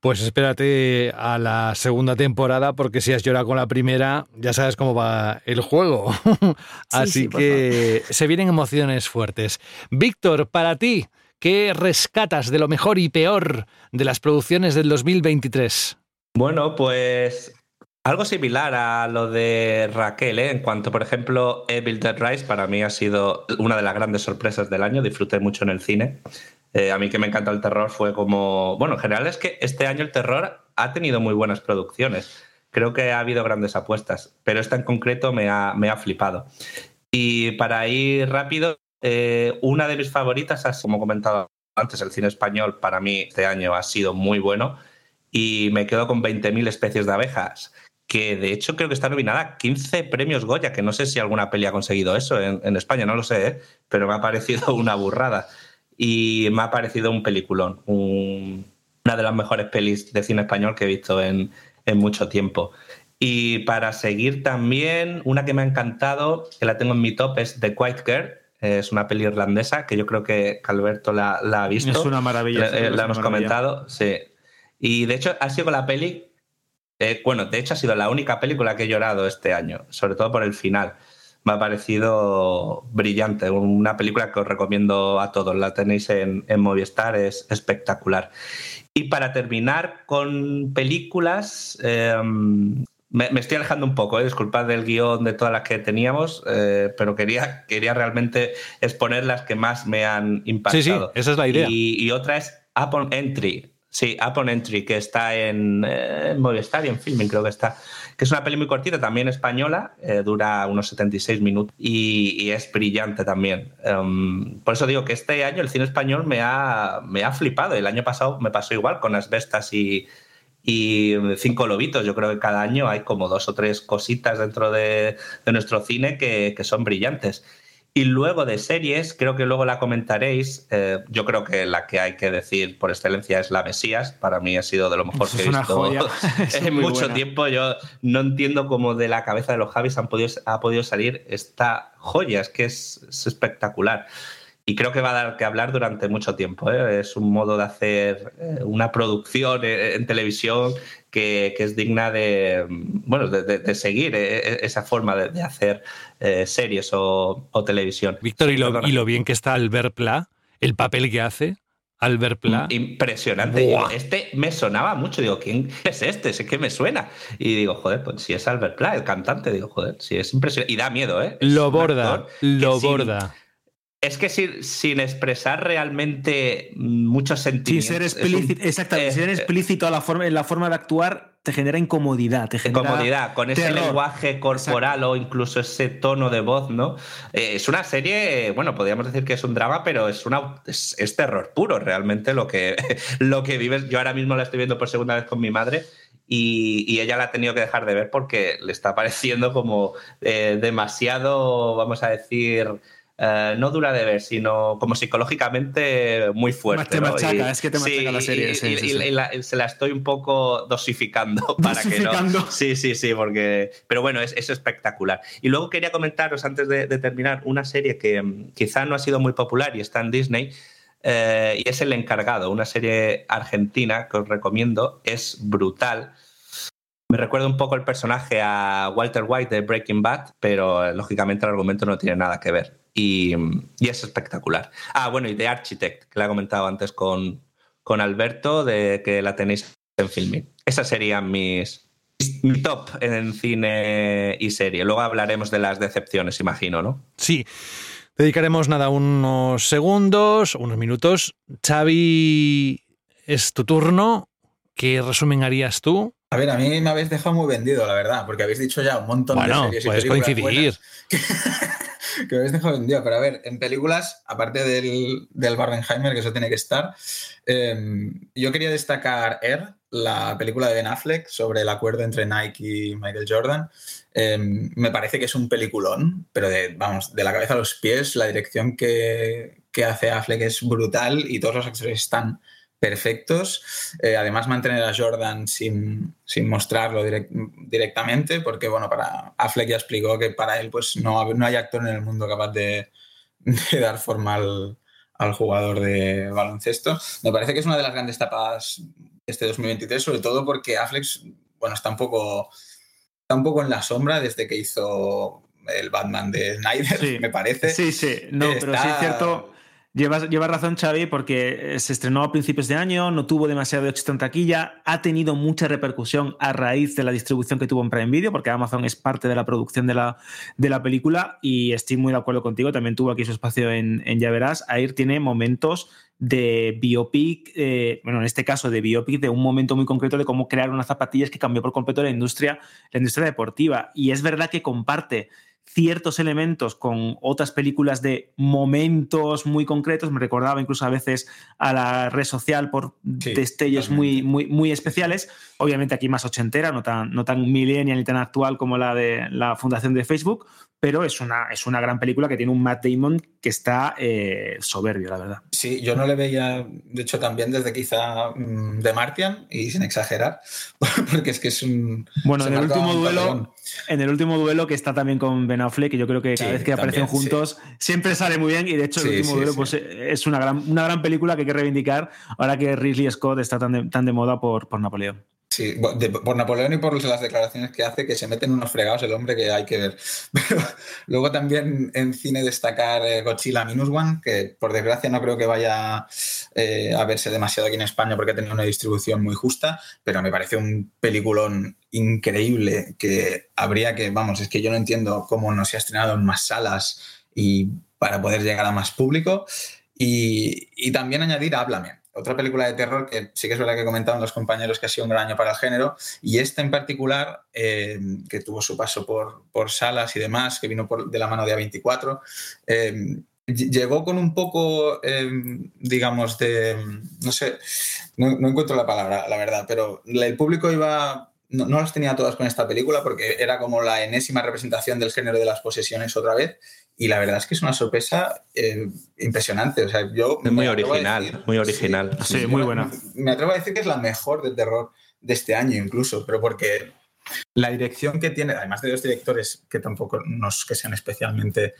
Pues espérate a la segunda temporada, porque si has llorado con la primera, ya sabes cómo va el juego. Sí, Así sí, que se vienen emociones fuertes. Víctor, para ti, ¿qué rescatas de lo mejor y peor de las producciones del dos mil veintitrés? Bueno, pues Algo similar a lo de Raquel, ¿eh? En cuanto, por ejemplo, Evil Dead Rise para mí ha sido una de las grandes sorpresas del año. Disfruté mucho en el cine. Eh, a mí que me encanta el terror fue como... Bueno, en general es que este año el terror ha tenido muy buenas producciones. Creo que ha habido grandes apuestas, pero esta en concreto me ha, me ha flipado. Y para ir rápido, eh, una de mis favoritas, así como he comentado antes, el cine español para mí este año ha sido muy bueno y me quedo con veinte mil especies de abejas, que de hecho creo que está nominada a quince premios Goya, que no sé si alguna peli ha conseguido eso en, en España, no lo sé, ¿eh? Pero me ha parecido una burrada. Y me ha parecido un peliculón, un, una de las mejores pelis de cine español que he visto en, en mucho tiempo. Y para seguir también, una que me ha encantado, que la tengo en mi top, es The Quiet Girl. Es una peli irlandesa que yo creo que Alberto la, la ha visto. Es una maravilla. La, la hemos maravilla. comentado, sí. Y de hecho ha sido la peli... Eh, bueno, de hecho ha sido la única película que he llorado este año, sobre todo por el final. Me ha parecido brillante, una película que os recomiendo a todos, la tenéis en, en Movistar, es espectacular. Y para terminar con películas, eh, me, me estoy alejando un poco, eh, disculpad del guión de todas las que teníamos, eh, pero quería, quería realmente exponer las que más me han impactado. Sí, sí, esa es la idea. Y, y otra es Upon Entry. Sí, Upon Entry, que está en, eh, en Movistar y en Filmin, creo que está. Que es una peli muy cortita, también española, eh, dura unos setenta y seis minutos y, y es brillante también. Um, por eso digo que este año el cine español me ha, me ha flipado. El año pasado me pasó igual con Asbestas y, y Cinco Lobitos. Yo creo que cada año hay como dos o tres cositas dentro de, de nuestro cine que, que son brillantes. Y luego de series, creo que luego la comentaréis, eh, yo creo que la que hay que decir por excelencia es La Mesías, para mí ha sido de lo mejor que he visto en mucho tiempo. Yo no entiendo cómo de la cabeza de los Javis han podido, ha podido salir esta joya, es que es, es espectacular. Y creo que va a dar que hablar durante mucho tiempo, ¿eh? Es un modo de hacer una producción en televisión que, que es digna de, bueno, de, de, de seguir eh, esa forma de, de hacer eh, series o, o televisión. Víctor, y lo, y lo bien que está Albert Pla, el papel que hace Albert Pla. Impresionante. Digo, este me sonaba mucho. Digo, ¿quién es este? Es que me suena. Y digo, joder, pues si es Albert Pla, el cantante, digo, joder, si es impresionante. Y da miedo, ¿eh? Es lo borda, lo borda. Sin, Es que sin, sin expresar realmente muchos sentimientos. Sin ser explícito, un, exactamente, eh, sin ser explícito a la forma, en la forma de actuar, te genera incomodidad. Te genera incomodidad, con ese terror. Lenguaje corporal. Exacto. O incluso ese tono de voz, ¿no? Eh, es una serie, bueno, podríamos decir que es un drama, pero es, una, es, es terror puro realmente lo que, lo que vives. Yo ahora mismo la estoy viendo por segunda vez con mi madre. Y, y ella la ha tenido que dejar de ver porque le está pareciendo como eh, demasiado, vamos a decir... Eh, no dura de ver, sino como psicológicamente muy fuerte. Te machaca, ¿no? Y, es que te machaca sí, la serie. Y, sí, y, sí, y, sí. y la, se la estoy un poco dosificando para dosificando. que no. Sí, sí, sí, porque. Pero bueno, es, es espectacular. Y luego quería comentaros, antes de, de terminar, una serie que quizá no ha sido muy popular y está en Disney, eh, y es El Encargado, una serie argentina que os recomiendo, es brutal. Me recuerda un poco el personaje a Walter White de Breaking Bad, pero lógicamente el argumento no tiene nada que ver. Y, y es espectacular. Ah, bueno, y The Architect, que la he comentado antes con, con Alberto, de que la tenéis en Filmin. Esas serían mis, mi top en cine y serie. Luego hablaremos de las decepciones, imagino, ¿no? Sí. Dedicaremos, nada, unos segundos, unos minutos. Xavi, es tu turno. ¿Qué resumen harías tú? A ver, a mí me habéis dejado muy vendido, la verdad, porque habéis dicho ya un montón bueno, de series y películas buenas. Bueno, puedes coincidir. Que me habéis dejado vendido, pero a ver, en películas, aparte del, del Barbenheimer, que eso tiene que estar, eh, yo quería destacar Air, la película de Ben Affleck sobre el acuerdo entre Nike y Michael Jordan. Eh, me parece que es un peliculón, pero de, vamos, de la cabeza a los pies, la dirección que, que hace Affleck es brutal y todos los actores están perfectos. Eh, además, mantener a Jordan sin, sin mostrarlo direct, directamente, porque bueno, para Affleck ya explicó que para él pues, no, no hay actor en el mundo capaz de, de dar forma al, al jugador de baloncesto. Me parece que es una de las grandes tapadas este dos mil veintitrés, sobre todo porque Affleck bueno, está, un poco, está un poco en la sombra desde que hizo el Batman de Snyder, sí. Me parece. Sí, sí, no, está... pero sí es cierto... Llevas, lleva razón, Xavi, porque se estrenó a principios de año, no tuvo demasiado éxito en taquilla, ha tenido mucha repercusión a raíz de la distribución que tuvo en Prime Video, porque Amazon es parte de la producción de la, de la película, y estoy muy de acuerdo contigo, también tuvo aquí su espacio en, en Ya Verás. Air tiene momentos de biopic, eh, bueno, en este caso de biopic, de un momento muy concreto de cómo crear unas zapatillas que cambió por completo la industria, la industria deportiva. Y es verdad que comparte ciertos elementos con otras películas de momentos muy concretos. Me recordaba incluso a veces a La Red Social por sí, destellos muy, muy, muy especiales. Obviamente aquí más ochentera, no tan, no tan millennial ni tan actual como la de la fundación de Facebook, pero es una, es una gran película que tiene un Matt Damon que está eh, soberbio, la verdad. Sí, yo no le veía, de hecho, también desde quizá The Martian, y sin exagerar, porque es que es un... Bueno, en el, último duelo, en el último duelo que está también con Ben Affleck, que yo creo que sí, cada vez que también aparecen juntos sí. siempre sale muy bien, y de hecho el sí, último sí, duelo sí. Pues, es una gran, una gran película que hay que reivindicar ahora que Ridley Scott está tan de, tan de moda por, por Napoleón. Sí, de, por Napoleón y por las declaraciones que hace, que se meten unos fregados el hombre, que hay que ver. Pero luego también en cine destacar eh, Godzilla Minus One, que por desgracia no creo que vaya eh, a verse demasiado aquí en España porque ha tenido una distribución muy justa, pero me parece un peliculón increíble que habría que, vamos, es que yo no entiendo cómo no se ha estrenado en más salas y para poder llegar a más público. Y, y también añadir Háblame, otra película de terror que sí que es verdad que comentaban los compañeros que ha sido un gran año para el género, y esta en particular, eh, que tuvo su paso por, por salas y demás, que vino por, de la mano de A veinticuatro, eh, llegó con un poco, eh, digamos, de... no sé, no, no encuentro la palabra, la verdad, pero el público iba... No, no las tenía todas con esta película porque era como la enésima representación del género de las posesiones otra vez, y la verdad es que es una sorpresa eh, impresionante. O sea, yo me muy, original, decir, muy original, muy sí, original. Sí, muy buena. Me atrevo a decir que es la mejor de terror de este año incluso, pero porque la dirección que tiene, además de dos directores que tampoco no es que sean especialmente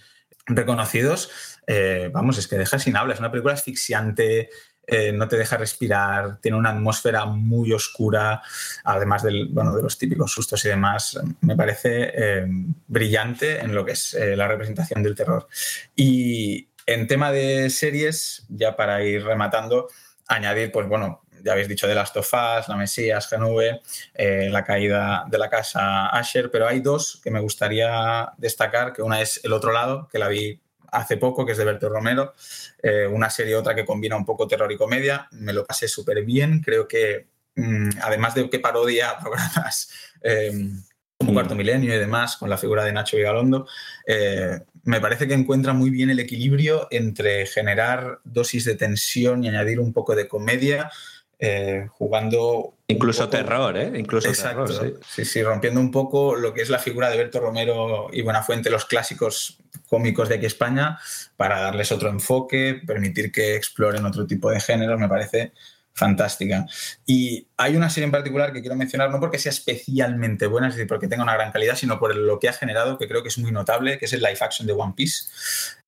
reconocidos, eh, vamos, es que deja sin habla. Es una película asfixiante, Eh, no te deja respirar, tiene una atmósfera muy oscura, además del, bueno, de los típicos sustos y demás. Me parece eh, brillante en lo que es eh, la representación del terror. Y en tema de series, ya para ir rematando, añadir, pues bueno, ya habéis dicho The Last of Us, La Mesías, G nueve, eh, La Caída de la Casa Asher, pero hay dos que me gustaría destacar, que una es El Otro Lado, que la vi hace poco, que es de Berto Romero, eh, una serie otra que combina un poco terror y comedia. Me lo pasé súper bien. Creo que, mmm, además de que parodia programas eh, como Cuarto Milenio y demás, con la figura de Nacho Vigalondo, eh, me parece que encuentra muy bien el equilibrio entre generar dosis de tensión y añadir un poco de comedia, eh, jugando... Incluso poco... terror, ¿eh? Incluso Exacto. terror, sí. sí, sí, rompiendo un poco lo que es la figura de Berto Romero y Buenafuente, los clásicos cómicos de aquí España, para darles otro enfoque, permitir que exploren otro tipo de géneros. Me parece fantástica. Y hay una serie en particular que quiero mencionar, no porque sea especialmente buena, es decir, porque tenga una gran calidad, sino por lo que ha generado, que creo que es muy notable, que es el live action de One Piece.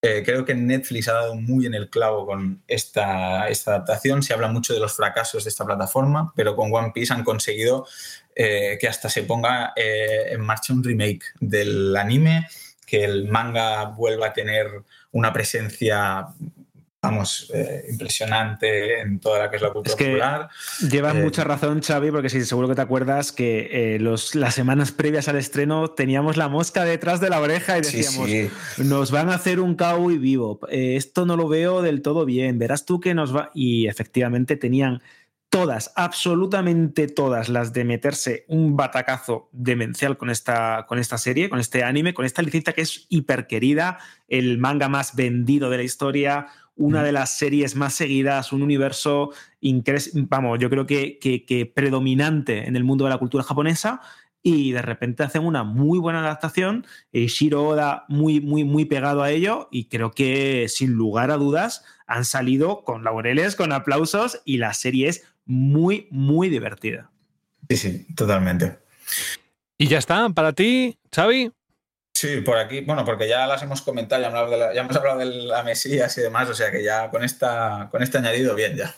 Eh, creo que Netflix ha dado muy en el clavo con esta, esta adaptación. Se habla mucho de los fracasos de esta plataforma, pero con One Piece han conseguido eh, que hasta se ponga eh, en marcha un remake del anime, que el manga vuelva a tener una presencia, vamos, eh, impresionante en toda la que es la cultura es que popular. Llevas eh, mucha razón, Xavi, porque sí, seguro que te acuerdas que eh, los, las semanas previas al estreno teníamos la mosca detrás de la oreja y decíamos, sí, sí. nos van a hacer un cowboy vivo, eh, esto no lo veo del todo bien, verás tú que nos va... Y efectivamente tenían... Todas, absolutamente todas las de meterse un batacazo demencial con esta, con esta serie, con este anime, con esta licencia que es hiperquerida, el manga más vendido de la historia, una de las series más seguidas, un universo, incre- vamos, yo creo que, que, que predominante en el mundo de la cultura japonesa. Y de repente hacen una muy buena adaptación, eh, Shiro Oda muy, muy, muy pegado a ello, y creo que sin lugar a dudas han salido con laureles, con aplausos, y la serie es muy, muy divertida. Sí, sí, totalmente. ¿Y ya está? ¿Para ti, Xavi? Sí, por aquí, bueno, porque ya las hemos comentado, ya hemos hablado de la, ya hemos hablado de la Mesías y demás, o sea que ya con, esta, con este añadido, bien ya.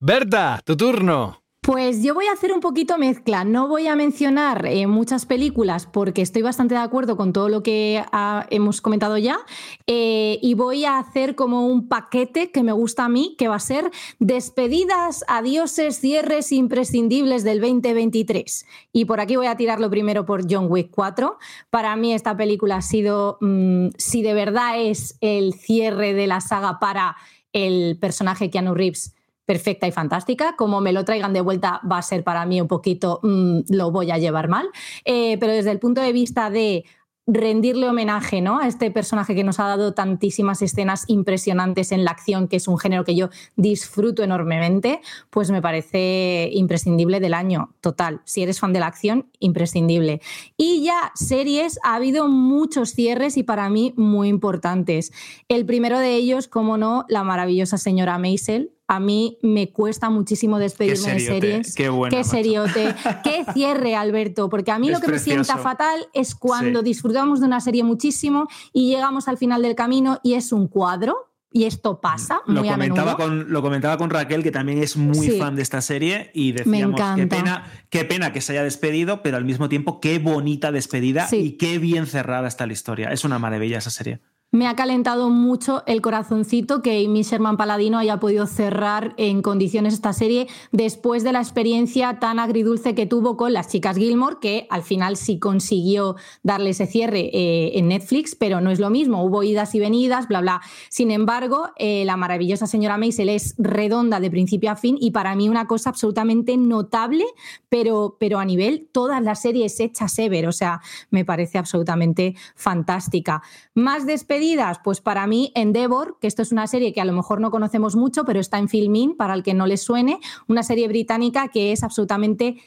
Berta, tu turno. Pues yo voy a hacer un poquito mezcla, no voy a mencionar eh, muchas películas porque estoy bastante de acuerdo con todo lo que ha, hemos comentado ya eh, y voy a hacer como un paquete que me gusta a mí, que va a ser despedidas, adioses, cierres imprescindibles del veinte veintitrés. Y por aquí voy a tirarlo primero por John Wick cuatro. Para mí esta película ha sido, mmm, si de verdad es el cierre de la saga para el personaje Keanu Reeves, perfecta y fantástica. Como me lo traigan de vuelta va a ser para mí un poquito, mmm, lo voy a llevar mal, eh, pero desde el punto de vista de rendirle homenaje, ¿no?, a este personaje que nos ha dado tantísimas escenas impresionantes en la acción, que es un género que yo disfruto enormemente, pues me parece imprescindible del año, total. Si eres fan de la acción, imprescindible. Y ya series, ha habido muchos cierres y para mí muy importantes. El primero de ellos, cómo no, la maravillosa señora Maisel. A mí me cuesta muchísimo despedirme de series. Qué, buena, qué seriote. Qué cierre, Alberto. Porque a mí es lo que precioso. Me sienta fatal es cuando sí. disfrutamos de una serie muchísimo y llegamos al final del camino y es un cuadro. Y esto pasa lo muy comentaba a menudo. Con, lo comentaba con Raquel, que también es muy sí. fan de esta serie, y decíamos, qué pena, qué pena que se haya despedido, pero al mismo tiempo qué bonita despedida sí. y qué bien cerrada está la historia. Es una maravilla esa serie. Me ha calentado mucho el corazoncito que Amy Sherman-Paladino haya podido cerrar en condiciones esta serie después de la experiencia tan agridulce que tuvo con Las chicas Gilmore, que al final sí consiguió darle ese cierre eh, en Netflix, pero no es lo mismo, hubo idas y venidas, bla, bla. Sin embargo, eh, la maravillosa señora Maisel es redonda de principio a fin y para mí una cosa absolutamente notable, pero, pero a nivel todas las series hechas ever, o sea, me parece absolutamente fantástica. Más despedidas, pues para mí Endeavor, que esto es una serie que a lo mejor no conocemos mucho, pero está en Filmin, para el que no le suene, una serie británica que es absolutamente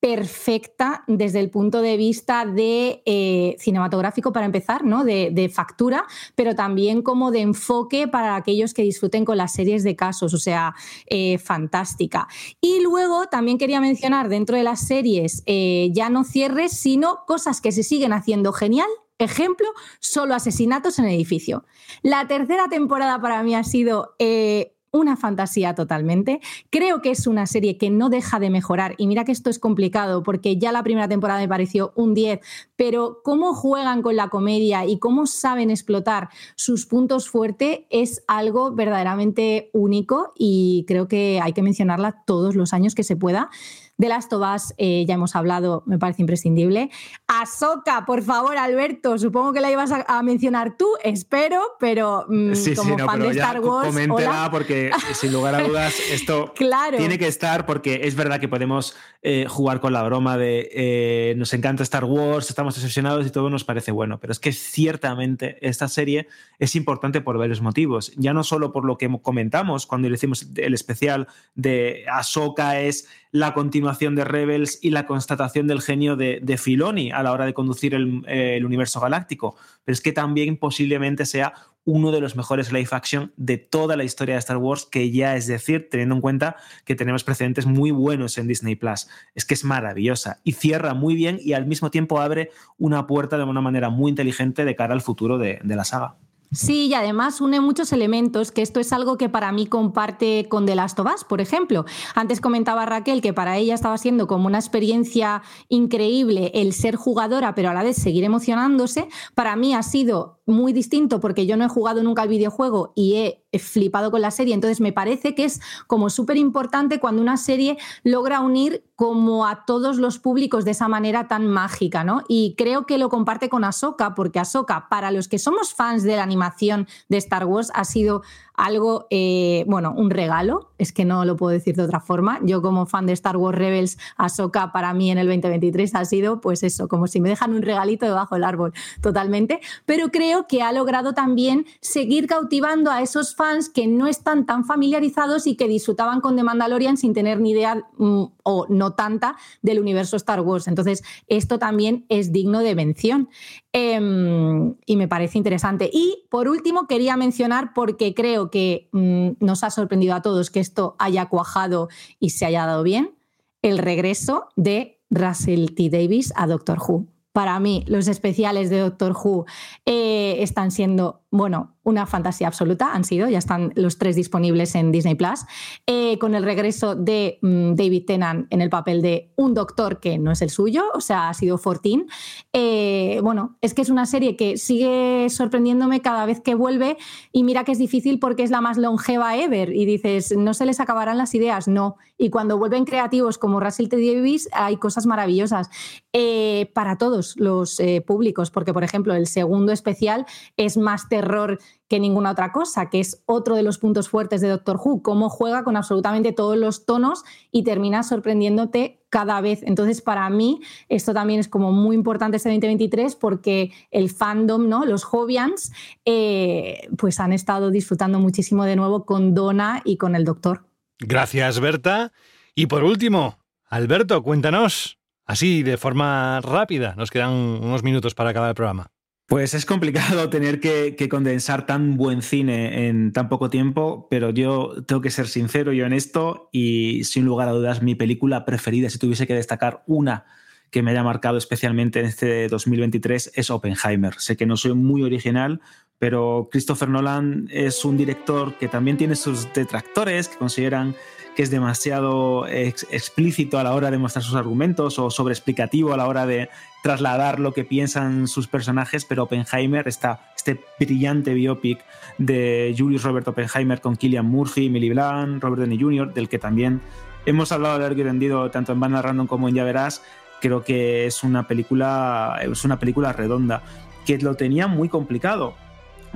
perfecta desde el punto de vista de eh, cinematográfico para empezar, ¿no?, de, de factura, pero también como de enfoque para aquellos que disfruten con las series de casos, o sea, eh, fantástica. Y luego también quería mencionar dentro de las series, eh, ya no cierres, sino cosas que se siguen haciendo genial. Ejemplo, Solo asesinatos en el edificio. La tercera temporada para mí ha sido eh, una fantasía totalmente. Creo que es una serie que no deja de mejorar. Y mira que esto es complicado, porque ya la primera temporada me pareció un diez, pero cómo juegan con la comedia y cómo saben explotar sus puntos fuertes es algo verdaderamente único y creo que hay que mencionarla todos los años que se pueda. De Last of Us, eh, ya hemos hablado, me parece imprescindible. Ahsoka, por favor, Alberto, supongo que la ibas a, a mencionar tú, espero, pero mmm, sí, como sí, no, fan pero de Star Wars... Coméntela porque, sin lugar a dudas, esto claro. tiene que estar, porque es verdad que podemos eh, jugar con la broma de eh, nos encanta Star Wars, estamos obsesionados y todo nos parece bueno, pero es que ciertamente esta serie es importante por varios motivos, ya no solo por lo que comentamos cuando le hicimos el especial de Ahsoka, es la continuación de Rebels y la constatación del genio de, de Filoni a la hora de conducir el, eh, el universo galáctico. Pero es que también posiblemente sea uno de los mejores live action de toda la historia de Star Wars, que ya es decir, teniendo en cuenta que tenemos precedentes muy buenos en Disney Plus. Es que es maravillosa y cierra muy bien y al mismo tiempo abre una puerta de una manera muy inteligente de cara al futuro de, de la saga. Sí, y además une muchos elementos, que esto es algo que para mí comparte con The Last of Us, por ejemplo. Antes comentaba Raquel que para ella estaba siendo como una experiencia increíble el ser jugadora, pero a la vez seguir emocionándose. Para mí ha sido muy distinto porque yo no he jugado nunca al videojuego y he flipado con la serie, entonces me parece que es como súper importante cuando una serie logra unir como a todos los públicos de esa manera tan mágica, ¿no? Y creo que lo comparte con Ahsoka, porque Ahsoka, para los que somos fans de la animación de Star Wars, ha sido algo, eh, bueno, un regalo, es que no lo puedo decir de otra forma. Yo como fan de Star Wars Rebels, Ahsoka para mí en el veinte veintitrés ha sido pues eso, como si me dejan un regalito debajo del árbol, totalmente, pero creo que ha logrado también seguir cautivando a esos fans que no están tan familiarizados y que disfrutaban con The Mandalorian sin tener ni idea o no tanta del universo Star Wars, entonces esto también es digno de mención. Um, y me parece interesante. Y por último quería mencionar, porque creo que um, nos ha sorprendido a todos que esto haya cuajado y se haya dado bien, el regreso de Russell T. Davies a Doctor Who. Para mí los especiales de Doctor Who eh, están siendo, bueno, una fantasía absoluta, han sido, ya están los tres disponibles en Disney Plus, eh, con el regreso de mm, David Tennant en el papel de un doctor que no es el suyo, o sea, ha sido Fortín. Eh, bueno, es que es una serie que sigue sorprendiéndome cada vez que vuelve, y mira que es difícil porque es la más longeva ever, y dices, no se les acabarán las ideas, no. Y cuando vuelven creativos como Russell T Davies, hay cosas maravillosas eh, para todos los eh, públicos, porque, por ejemplo, el segundo especial es más terror que ninguna otra cosa, que es otro de los puntos fuertes de Doctor Who, cómo juega con absolutamente todos los tonos y termina sorprendiéndote cada vez. Entonces, para mí, esto también es como muy importante este veinte veintitrés, porque el fandom, ¿no?, los Hobbians, eh, pues han estado disfrutando muchísimo de nuevo con Donna y con el Doctor. Gracias, Berta. Y por último, Alberto, cuéntanos, así de forma rápida, nos quedan unos minutos para acabar el programa. Pues es complicado tener que, que condensar tan buen cine en tan poco tiempo, pero yo tengo que ser sincero y honesto, y sin lugar a dudas mi película preferida, si tuviese que destacar una que me haya marcado especialmente en este dos mil veintitrés, es Oppenheimer. Sé que no soy muy original, pero Christopher Nolan es un director que también tiene sus detractores, que consideran que es demasiado ex- explícito a la hora de mostrar sus argumentos, o sobreexplicativo a la hora de trasladar lo que piensan sus personajes, pero Oppenheimer, está este brillante biopic de Julius Robert Oppenheimer con Cillian Murphy, Emily Blunt, Robert Downey junior, del que también hemos hablado largo y tendido tanto en Vandal Random como en Ya Verás, creo que es una película, es una película redonda, que lo tenía muy complicado,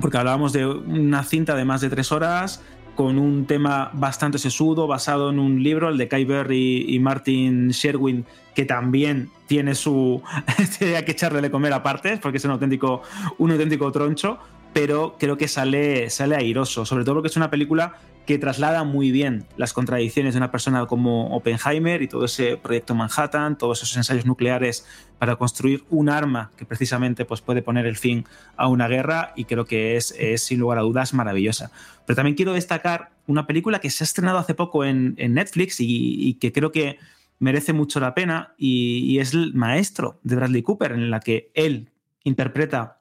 porque hablábamos de una cinta de más de tres horas, con un tema bastante sesudo, basado en un libro, el de Kai Berry y Martin Sherwin, que también tiene su... hay que echarle de comer aparte, porque es un auténtico, un auténtico troncho, pero creo que sale, sale airoso, sobre todo porque es una película que traslada muy bien las contradicciones de una persona como Oppenheimer y todo ese proyecto Manhattan, todos esos ensayos nucleares para construir un arma que precisamente pues, puede poner el fin a una guerra, y creo que es, es sin lugar a dudas maravillosa. Pero también quiero destacar una película que se ha estrenado hace poco en, en Netflix y, y que creo que merece mucho la pena, y, y es El Maestro, de Bradley Cooper, en la que él interpreta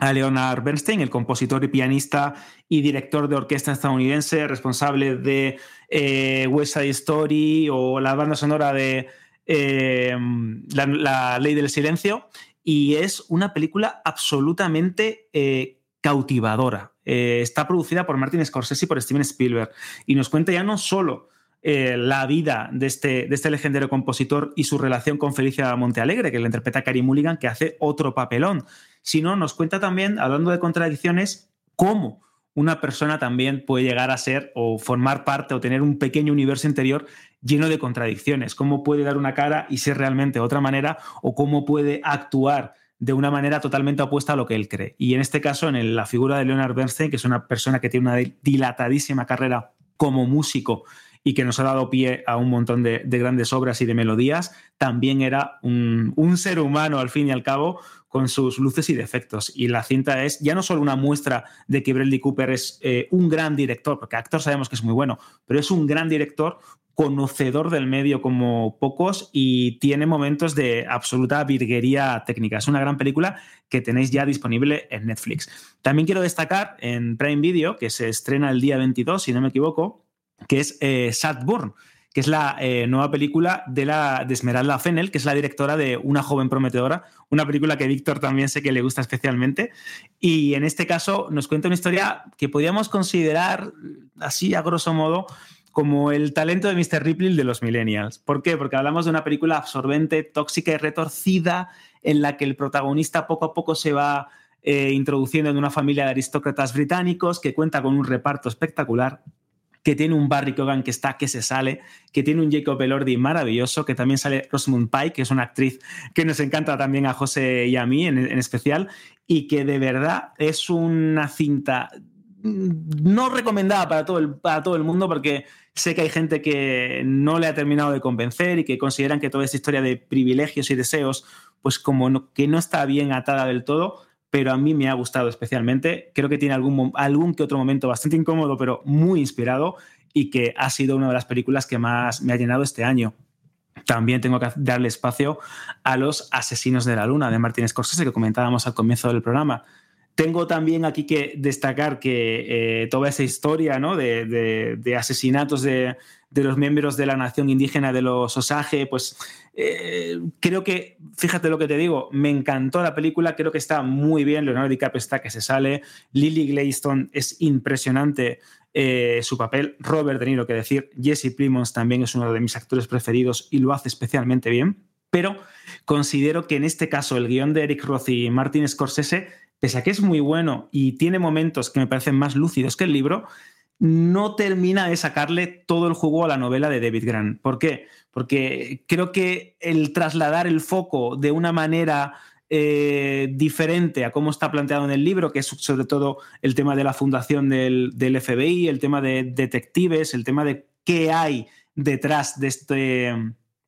a Leonard Bernstein, el compositor y pianista y director de orquesta estadounidense, responsable de eh, West Side Story o la banda sonora de Eh, la, la Ley del Silencio, y es una película absolutamente eh, cautivadora. Eh, está producida por Martin Scorsese y por Steven Spielberg, y nos cuenta ya no solo eh, la vida de este, de este legendario compositor y su relación con Felicia Montealegre, que la interpreta Carey Mulligan, que hace otro papelón, sino nos cuenta también, hablando de contradicciones, cómo una persona también puede llegar a ser o formar parte o tener un pequeño universo interior lleno de contradicciones, cómo puede dar una cara y ser realmente de otra manera, o cómo puede actuar de una manera totalmente opuesta a lo que él cree. Y en este caso, en la figura de Leonard Bernstein, que es una persona que tiene una dilatadísima carrera como músico y que nos ha dado pie a un montón de, de grandes obras y de melodías, también era un, un ser humano, al fin y al cabo, con sus luces y defectos. Y la cinta es ya no solo una muestra de que Bradley Cooper es eh, un gran director, porque actor sabemos que es muy bueno, pero es un gran director, conocedor del medio como pocos, y tiene momentos de absoluta virguería técnica. Es una gran película que tenéis ya disponible en Netflix. También quiero destacar en Prime Video, que se estrena el día veintidós, si no me equivoco, que es eh, Sadburn, que es la eh, nueva película de, la, de Esmeralda Fennell, que es la directora de Una joven prometedora, una película que Víctor también sé que le gusta especialmente, y en este caso nos cuenta una historia que podríamos considerar, así a grosso modo, como el talento de mister Ripley de los millennials. ¿Por qué? Porque hablamos de una película absorbente, tóxica y retorcida, en la que el protagonista poco a poco se va eh, introduciendo en una familia de aristócratas británicos, que cuenta con un reparto espectacular, que tiene un Barry Keoghan que está que se sale, que tiene un Jacob Elordi maravilloso, que también sale Rosamund Pike, que es una actriz que nos encanta también a José y a mí en, en especial, y que de verdad es una cinta no recomendada para todo, el, para todo el mundo, porque sé que hay gente que no le ha terminado de convencer y que consideran que toda esta historia de privilegios y deseos pues como no, que no está bien atada del todo, pero a mí me ha gustado especialmente. Creo que tiene algún, algún que otro momento bastante incómodo, pero muy inspirado, y que ha sido una de las películas que más me ha llenado este año. También tengo que darle espacio a Los asesinos de la luna, de Martin Scorsese, que comentábamos al comienzo del programa. Tengo también aquí que destacar que eh, toda esa historia, ¿no?, de, de, de asesinatos de, de los miembros de la nación indígena de los Osage, pues eh, creo que, fíjate lo que te digo, me encantó la película, creo que está muy bien, Leonardo DiCaprio está que se sale, Lily Gladstone es impresionante eh, su papel, Robert De Niro, que decir, Jesse Plemons también es uno de mis actores preferidos y lo hace especialmente bien, pero considero que en este caso el guión de Eric Roth y Martin Scorsese, pese a que es muy bueno y tiene momentos que me parecen más lúcidos que el libro, no termina de sacarle todo el jugo a la novela de David Grant. ¿Por qué? Porque creo que el trasladar el foco de una manera eh, diferente a cómo está planteado en el libro, que es sobre todo el tema de la fundación del, del F B I, el tema de detectives, el tema de qué hay detrás de este...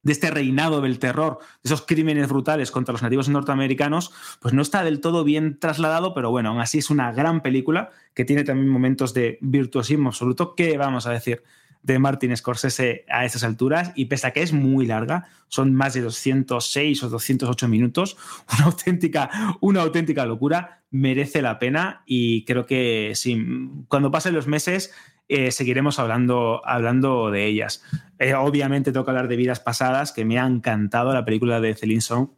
de este reinado del terror, de esos crímenes brutales contra los nativos norteamericanos, pues no está del todo bien trasladado, pero bueno, aún así es una gran película que tiene también momentos de virtuosismo absoluto. ¿Qué vamos a decir de Martin Scorsese a estas alturas? Y pese a que es muy larga, son más de doscientos seis o doscientos ocho minutos, una auténtica, una auténtica locura, merece la pena y creo que sí, cuando pasen los meses... Eh, seguiremos hablando, hablando de ellas. Eh, obviamente tengo que hablar de Vidas Pasadas, que me ha encantado la película de Celine Song.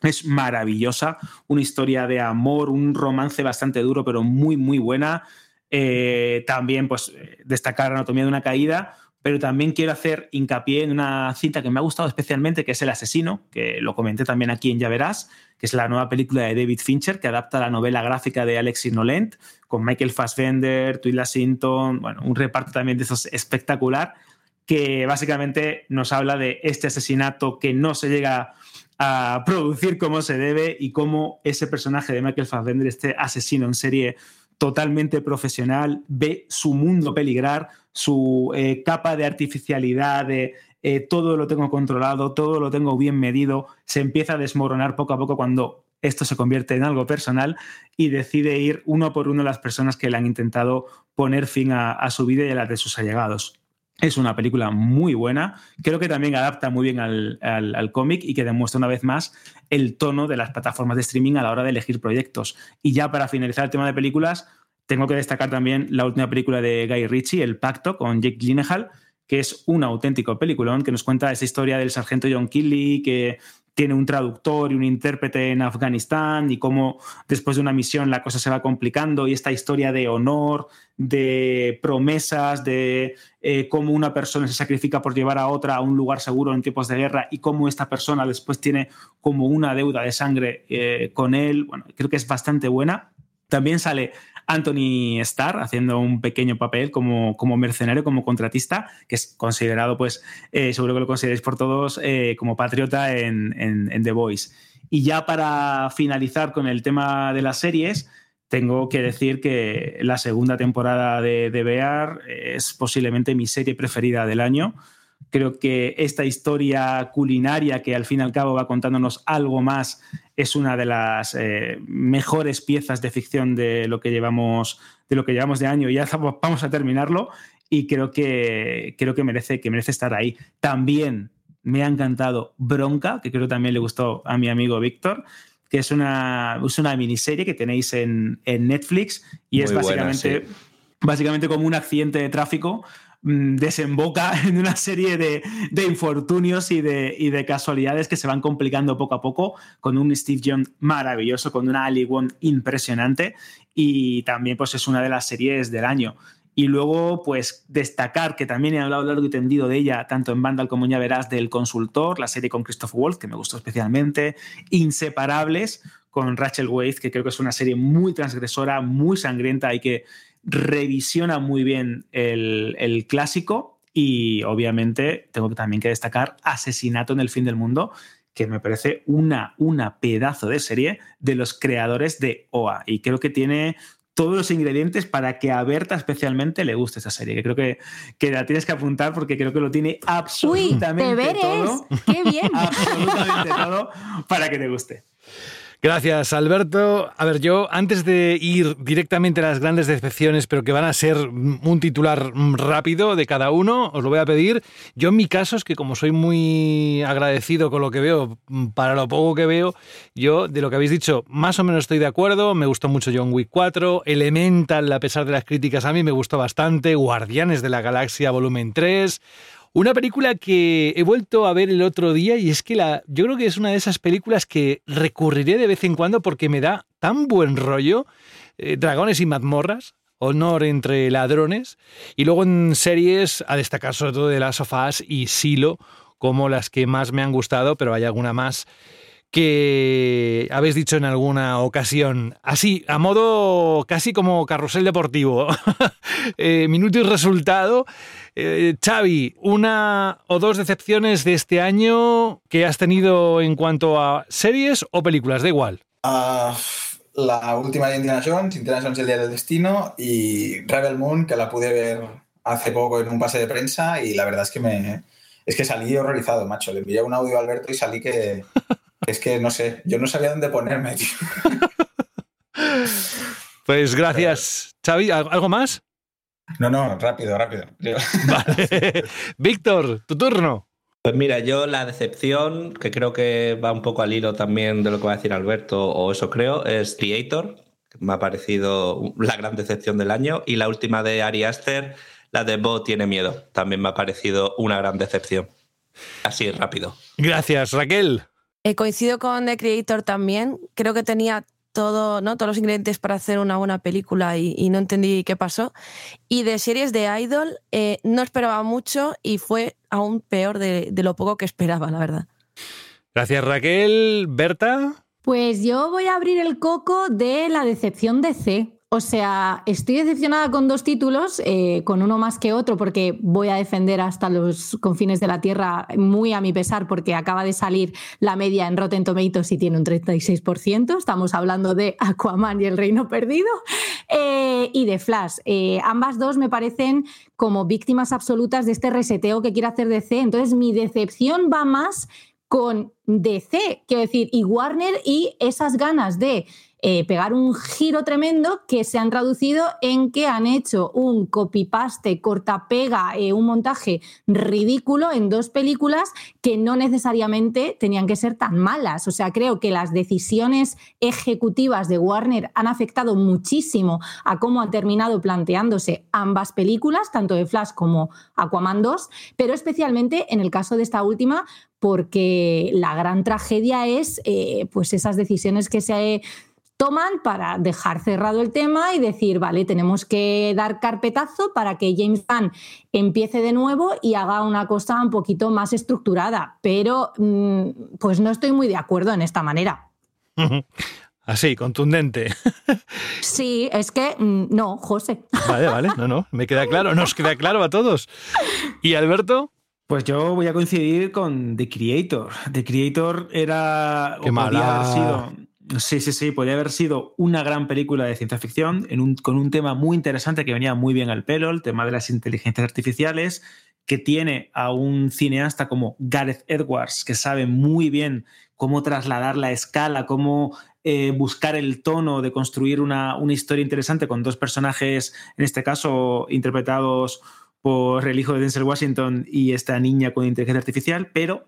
Es maravillosa, una historia de amor, un romance bastante duro, pero muy, muy buena. Eh, también pues, destacar Anatomía de una Caída, pero también quiero hacer hincapié en una cinta que me ha gustado especialmente, que es El Asesino, que lo comenté también aquí en Ya Verás, que es la nueva película de David Fincher, que adapta la novela gráfica de Alexis Nolent, con Michael Fassbender, Tilda Swinton, bueno, un reparto también de esos espectacular, que básicamente nos habla de este asesinato que no se llega a producir como se debe y cómo ese personaje de Michael Fassbender, este asesino en serie totalmente profesional, ve su mundo peligrar, su eh, capa de artificialidad, de eh, todo lo tengo controlado, todo lo tengo bien medido, se empieza a desmoronar poco a poco cuando esto se convierte en algo personal y decide ir uno por uno a las personas que le han intentado poner fin a, a su vida y a la de sus allegados. Es una película muy buena, creo que también adapta muy bien al, al, al cómic y que demuestra una vez más el tono de las plataformas de streaming a la hora de elegir proyectos. Y ya para finalizar el tema de películas, tengo que destacar también la última película de Guy Ritchie, El Pacto, con Jake Gyllenhaal, que es un auténtico peliculón que nos cuenta esa historia del sargento John Kelly, que tiene un traductor y un intérprete en Afganistán y cómo después de una misión la cosa se va complicando y esta historia de honor, de promesas, de eh, cómo una persona se sacrifica por llevar a otra a un lugar seguro en tiempos de guerra y cómo esta persona después tiene como una deuda de sangre eh, con él. Bueno, creo que es bastante buena. También sale Anthony Starr haciendo un pequeño papel como, como mercenario, como contratista, que es considerado, pues, eh, seguro que lo consideráis por todos, eh, como patriota en, en, en The Voice. Y ya para finalizar con el tema de las series, tengo que decir que la segunda temporada de, de Bear es posiblemente mi serie preferida del año. Creo que esta historia culinaria que al fin y al cabo va contándonos algo más es una de las eh, mejores piezas de ficción de lo que llevamos de lo que llevamos de año y ya estamos, vamos a terminarlo y creo que creo que merece que merece estar ahí. También me ha encantado Bronca, que creo también le gustó a mi amigo Víctor, que es una es una miniserie que tenéis en, en Netflix y muy es básicamente buena, sí. Básicamente como un accidente de tráfico desemboca en una serie de, de infortunios y de, y de casualidades que se van complicando poco a poco, con un Steve Young maravilloso, con una Ali Wong impresionante y también pues, es una de las series del año. Y luego pues destacar que también he hablado largo y tendido de ella, tanto en Vandal como en Ya Verás, del Consultor, la serie con Christoph Waltz, que me gustó especialmente, Inseparables, con Rachel Weisz, que creo que es una serie muy transgresora, muy sangrienta y que revisiona muy bien el, el clásico y obviamente tengo también que destacar Asesinato en el Fin del Mundo, que me parece una, una pedazo de serie de los creadores de O A y creo que tiene todos los ingredientes para que a Berta especialmente le guste esta serie, que creo que, que la tienes que apuntar porque creo que lo tiene absolutamente Uy, deberes. todo. ¡Qué bien! Absolutamente todo para que te guste. Gracias, Alberto. A ver, yo antes de ir directamente a las grandes decepciones, pero que van a ser un titular rápido de cada uno, os lo voy a pedir. Yo en mi caso es que como soy muy agradecido con lo que veo, para lo poco que veo, yo de lo que habéis dicho más o menos estoy de acuerdo. Me gustó mucho John Wick cuatro, Elemental, a pesar de las críticas, a mí me gustó bastante, Guardianes de la Galaxia volumen tres... Una película que he vuelto a ver el otro día y es que la, yo creo que es una de esas películas que recurriré de vez en cuando porque me da tan buen rollo, eh, Dragones y mazmorras, Honor entre ladrones, y luego en series a destacar sobre todo The Last of Us y Silo como las que más me han gustado, pero hay alguna más que habéis dicho en alguna ocasión, así, a modo casi como carrusel deportivo, eh, minuto y resultado. Eh, Xavi, ¿una o dos decepciones de este año que has tenido en cuanto a series o películas? Da igual. Uh, la última de Indiana Jones, Indiana Jones el día del destino, y Rebel Moon, que la pude ver hace poco en un pase de prensa, y la verdad es que me es que salí horrorizado, macho. Le envié un audio a Alberto y salí que... Es que no sé, yo no sabía dónde ponerme, tío. Pues gracias, Xavi. ¿Algo más? No, no, rápido, rápido. Vale. Víctor, tu turno. Pues mira, yo la decepción, que creo que va un poco al hilo también de lo que va a decir Alberto, o eso creo, es Creator. Me ha parecido la gran decepción del año. Y la última de Ari Aster, la de Bo tiene miedo. También me ha parecido una gran decepción. Así, rápido. Gracias, Raquel. Eh, coincido con The Creator también. Creo que tenía todo, ¿no? todos los ingredientes para hacer una buena película y, y no entendí qué pasó. Y de series de Idol eh, no esperaba mucho y fue aún peor de, de lo poco que esperaba, la verdad. Gracias, Raquel. Berta. Pues yo voy a abrir el coco de la decepción de D C. O sea, estoy decepcionada con dos títulos, eh, con uno más que otro, porque voy a defender hasta los confines de la tierra, muy a mi pesar, porque acaba de salir la media en Rotten Tomatoes y tiene un treinta y seis por ciento. Estamos hablando de Aquaman y El Reino Perdido, eh, y de Flash. Eh, ambas dos me parecen como víctimas absolutas de este reseteo que quiere hacer D C. Entonces, mi decepción va más con D C, quiero decir, y Warner y esas ganas de... Eh, pegar un giro tremendo que se han traducido en que han hecho un copy-paste, cortapega, eh, un montaje ridículo en dos películas que no necesariamente tenían que ser tan malas. O sea, creo que las decisiones ejecutivas de Warner han afectado muchísimo a cómo han terminado planteándose ambas películas, tanto de Flash como Aquaman dos, pero especialmente en el caso de esta última, porque la gran tragedia es eh, pues esas decisiones que se... toman para dejar cerrado el tema y decir, vale, tenemos que dar carpetazo para que James Gunn empiece de nuevo y haga una cosa un poquito más estructurada. Pero pues no estoy muy de acuerdo en esta manera. Así, contundente. Sí, es que no, José. Vale, vale, no, no, me queda claro, nos queda claro a todos. ¿Y Alberto? Pues yo voy a coincidir con The Creator. The Creator era... Qué o mala. Podía haber sido... Sí, sí, sí, podría haber sido una gran película de ciencia ficción en un, con un tema muy interesante que venía muy bien al pelo, el tema de las inteligencias artificiales, que tiene a un cineasta como Gareth Edwards, que sabe muy bien cómo trasladar la escala, cómo eh, buscar el tono de construir una, una historia interesante con dos personajes, en este caso interpretados por el hijo de Denzel Washington y esta niña con inteligencia artificial, pero...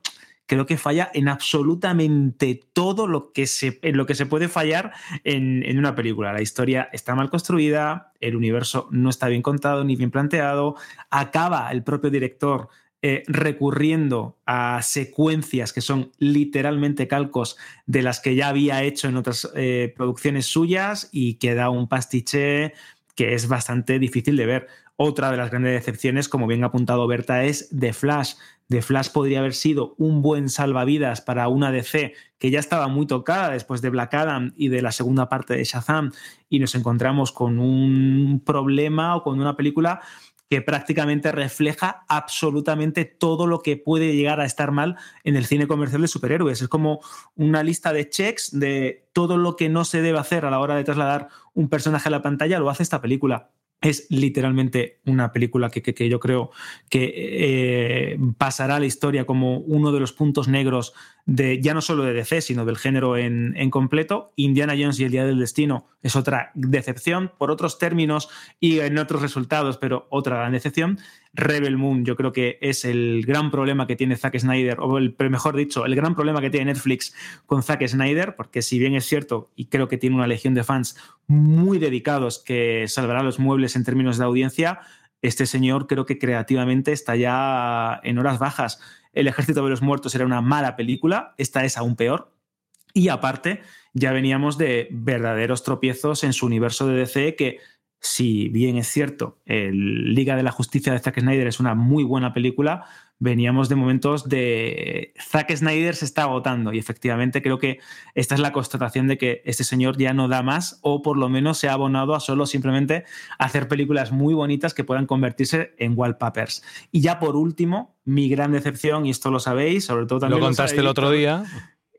creo que falla en absolutamente todo lo que se, en lo que se puede fallar en, en una película. La historia está mal construida, el universo no está bien contado ni bien planteado, acaba el propio director eh, recurriendo a secuencias que son literalmente calcos de las que ya había hecho en otras eh, producciones suyas y que da un pastiche que es bastante difícil de ver. Otra de las grandes decepciones, como bien ha apuntado Berta, es The Flash. The Flash podría haber sido un buen salvavidas para una D C que ya estaba muy tocada después de Black Adam y de la segunda parte de Shazam, y nos encontramos con un problema o con una película que prácticamente refleja absolutamente todo lo que puede llegar a estar mal en el cine comercial de superhéroes. Es como una lista de checks de todo lo que no se debe hacer a la hora de trasladar un personaje a la pantalla, lo hace esta película. es literalmente una película que, que, que yo creo que eh, pasará a la historia como uno de los puntos negros de, ya no solo de D C, sino del género en, en completo. Indiana Jones y el Día del Destino es otra decepción por otros términos y en otros resultados, pero otra gran decepción. Rebel Moon, yo creo que es el gran problema que tiene Zack Snyder, o el, mejor dicho, el gran problema que tiene Netflix con Zack Snyder, porque si bien es cierto, y creo que tiene una legión de fans muy dedicados que salvará los muebles en términos de audiencia, este señor creo que creativamente está ya en horas bajas. El Ejército de los Muertos era una mala película, esta es aún peor, y aparte ya veníamos de verdaderos tropiezos en su universo de D C que, si bien es cierto, el Liga de la Justicia de Zack Snyder es una muy buena película, veníamos de momentos de Zack Snyder se está agotando, y efectivamente creo que esta es la constatación de que este señor ya no da más, o por lo menos se ha abonado a solo simplemente hacer películas muy bonitas que puedan convertirse en wallpapers. Y ya por último, mi gran decepción, y esto lo sabéis, sobre todo también... Lo contaste lo el otro día...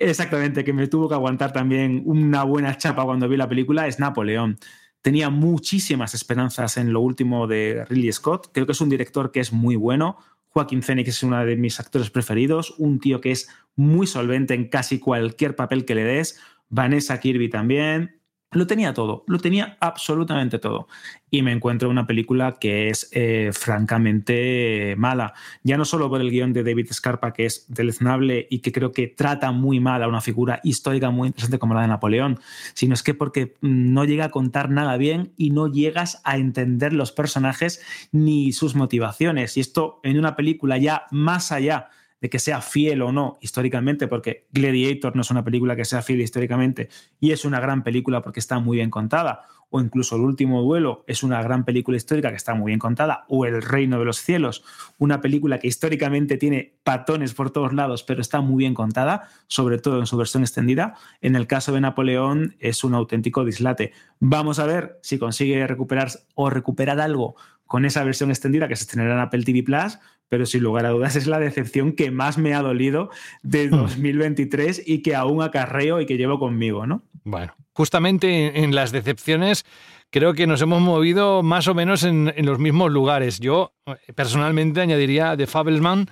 Exactamente, que me tuvo que aguantar también una buena chapa cuando vi la película, es Napoleón. Tenía muchísimas esperanzas en lo último de Ridley Scott. Creo que es un director que es muy bueno. Joaquin Phoenix es uno de mis actores preferidos. Un tío que es muy solvente en casi cualquier papel que le des. Vanessa Kirby también. Lo tenía todo. Lo tenía absolutamente todo. Y me encuentro una película que es eh, francamente mala. Ya no solo por el guión de David Scarpa, que es deleznable y que creo que trata muy mal a una figura histórica muy interesante como la de Napoleón, sino es que porque no llega a contar nada bien y no llegas a entender los personajes ni sus motivaciones. Y esto en una película ya más allá de que sea fiel o no históricamente, porque Gladiator no es una película que sea fiel históricamente y es una gran película porque está muy bien contada, o incluso El último duelo es una gran película histórica que está muy bien contada, o El reino de los cielos, una película que históricamente tiene patones por todos lados pero está muy bien contada, sobre todo en su versión extendida. En el caso de Napoleón es un auténtico dislate. Vamos a ver si consigue recuperar o recuperar algo con esa versión extendida que se estrenará en Apple T V plus, pero sin lugar a dudas es la decepción que más me ha dolido de dos mil veintitrés y que aún acarreo y que llevo conmigo, ¿no? Bueno, justamente en las decepciones creo que nos hemos movido más o menos en, en los mismos lugares. Yo personalmente añadiría The Fabelman,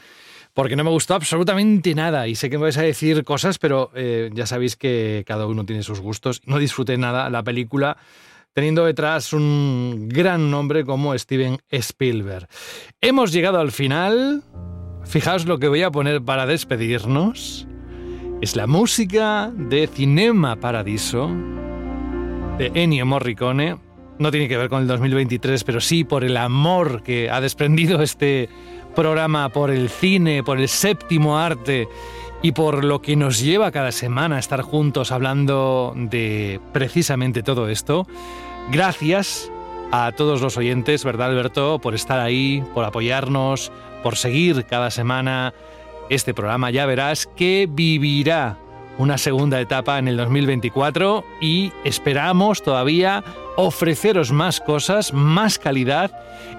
porque no me gustó absolutamente nada y sé que me vais a decir cosas, pero eh, ya sabéis que cada uno tiene sus gustos. No disfruté nada la película, teniendo detrás un gran nombre como Steven Spielberg. Hemos llegado al final. Fijaos lo que voy a poner para despedirnos. Es la música de Cinema Paradiso, de Ennio Morricone. No tiene que ver con el dos mil veintitrés, pero sí por el amor que ha desprendido este programa por el cine, por el séptimo arte y por lo que nos lleva cada semana a estar juntos hablando de precisamente todo esto. Gracias a todos los oyentes, ¿verdad, Alberto?, por estar ahí, por apoyarnos, por seguir cada semana este programa. Ya verás que vivirá una segunda etapa en el dos mil veinticuatro y esperamos todavía ofreceros más cosas, más calidad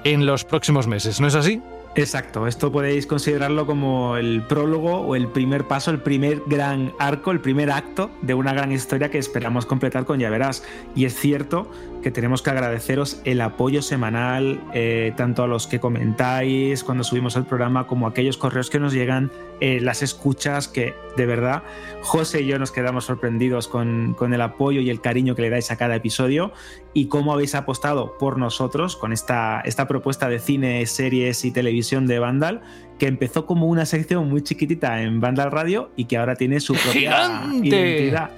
en los próximos meses, ¿no es así? Exacto, esto podéis considerarlo como el prólogo o el primer paso, el primer gran arco, el primer acto de una gran historia que esperamos completar con Ya Verás. Y es cierto que tenemos que agradeceros el apoyo semanal, eh, tanto a los que comentáis cuando subimos el programa como a aquellos correos que nos llegan, eh, las escuchas, que de verdad José y yo nos quedamos sorprendidos con, con el apoyo y el cariño que le dais a cada episodio y cómo habéis apostado por nosotros con esta, esta propuesta de cine, series y televisión de Vandal, que empezó como una sección muy chiquitita en Vandal Radio y que ahora tiene su propia ¡gigante! Identidad.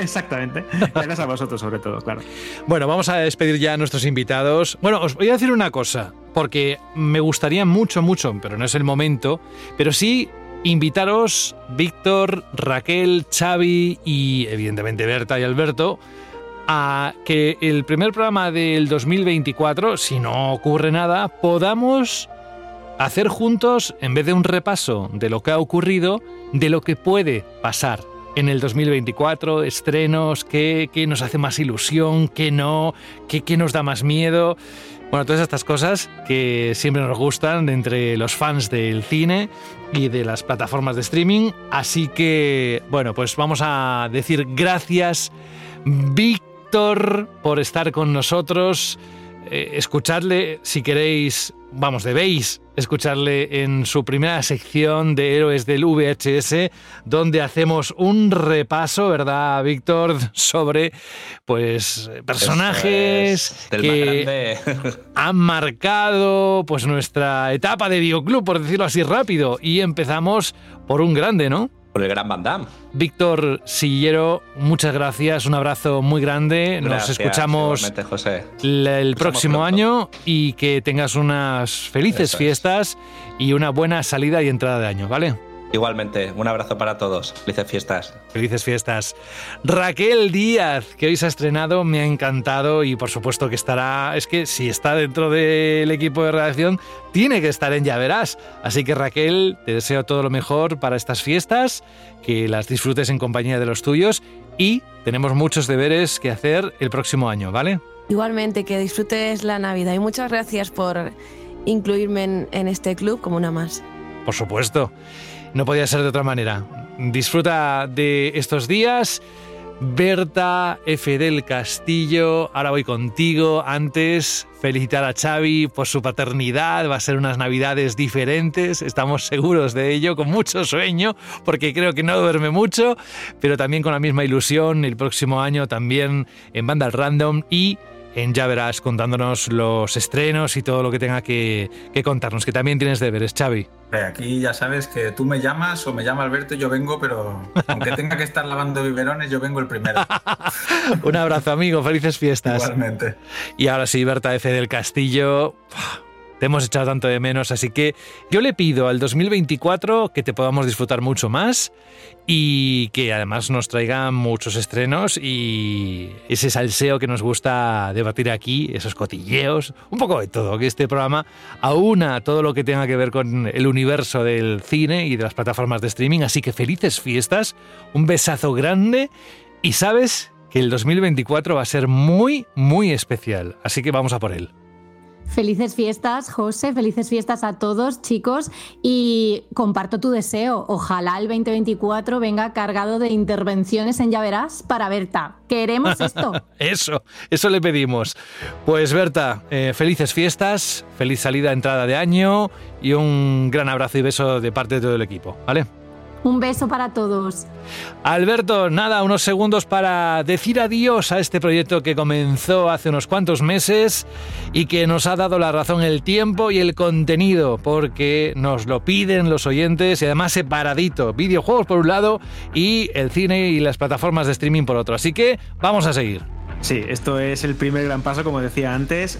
Exactamente. Gracias a vosotros, sobre todo, claro. Bueno, vamos a despedir ya a nuestros invitados. Bueno, os voy a decir una cosa, porque me gustaría mucho, mucho, pero no es el momento, pero sí invitaros, Víctor, Raquel, Xavi y, evidentemente, Berta y Alberto, a que el primer programa del dos mil veinticuatro, si no ocurre nada, podamos hacer juntos, en vez de un repaso de lo que ha ocurrido, de lo que puede pasar en el dos mil veinticuatro, estrenos, qué, qué nos hace más ilusión, qué no, qué, qué nos da más miedo. Bueno, todas estas cosas que siempre nos gustan entre los fans del cine y de las plataformas de streaming. Así que, bueno, pues vamos a decir gracias, Víctor, por estar con nosotros. eh, escuchadle si queréis, vamos, debéis escucharle en su primera sección de Héroes del V H S, donde hacemos un repaso, ¿verdad, Víctor?, sobre pues personajes es, que han marcado pues nuestra etapa de videoclub, por decirlo así rápido, y empezamos por un grande, ¿no? Por el gran Vandal. Víctor Sillero, muchas gracias, un abrazo muy grande. Gracias, nos escuchamos José. La, el nos próximo escuchamos año, y que tengas unas felices Eso fiestas es. Y una buena salida y entrada de año, ¿vale? Igualmente, un abrazo para todos. Felices fiestas. Felices fiestas. Raquel Díaz, que hoy se ha estrenado, me ha encantado y por supuesto que estará, es que si está dentro del equipo de redacción, tiene que estar en Ya Verás. Así que Raquel, te deseo todo lo mejor para estas fiestas, que las disfrutes en compañía de los tuyos, y tenemos muchos deberes que hacer el próximo año, ¿vale? Igualmente, que disfrutes la Navidad y muchas gracias por incluirme en, en este club como una más. Por supuesto. No podía ser de otra manera. Disfruta de estos días. Berta F. del Castillo, ahora voy contigo. Antes, felicitar a Xavi por su paternidad. Va a ser unas navidades diferentes, estamos seguros de ello, con mucho sueño, porque creo que no duerme mucho, pero también con la misma ilusión el próximo año también en Vandal Random y en Ya Verás, contándonos los estrenos y todo lo que tenga que, que contarnos, que también tienes deberes, Xavi. Aquí ya sabes que tú me llamas o me llama Alberto y yo vengo, pero aunque tenga que estar lavando biberones, yo vengo el primero. Un abrazo, amigo. Felices fiestas. Igualmente. Y ahora sí, Berta F. del Castillo, te hemos echado tanto de menos, así que yo le pido al dos mil veinticuatro que te podamos disfrutar mucho más y que además nos traigan muchos estrenos y ese salseo que nos gusta debatir aquí, esos cotilleos, un poco de todo, que este programa aúna todo lo que tenga que ver con el universo del cine y de las plataformas de streaming, así que felices fiestas, un besazo grande y sabes que el dos mil veinticuatro va a ser muy, muy especial, así que vamos a por él. Felices fiestas, José, felices fiestas a todos, chicos, y comparto tu deseo. Ojalá el veinte veinticuatro venga cargado de intervenciones en Ya Verás para Berta. Queremos esto. Eso, eso le pedimos. Pues Berta, eh, felices fiestas, feliz salida, entrada de año y un gran abrazo y beso de parte de todo el equipo, ¿vale? Un beso para todos. Alberto, nada, unos segundos para decir adiós a este proyecto que comenzó hace unos cuantos meses y que nos ha dado la razón el tiempo y el contenido, porque nos lo piden los oyentes y además separadito, videojuegos por un lado y el cine y las plataformas de streaming por otro. Así que vamos a seguir. Sí, esto es el primer gran paso, como decía antes,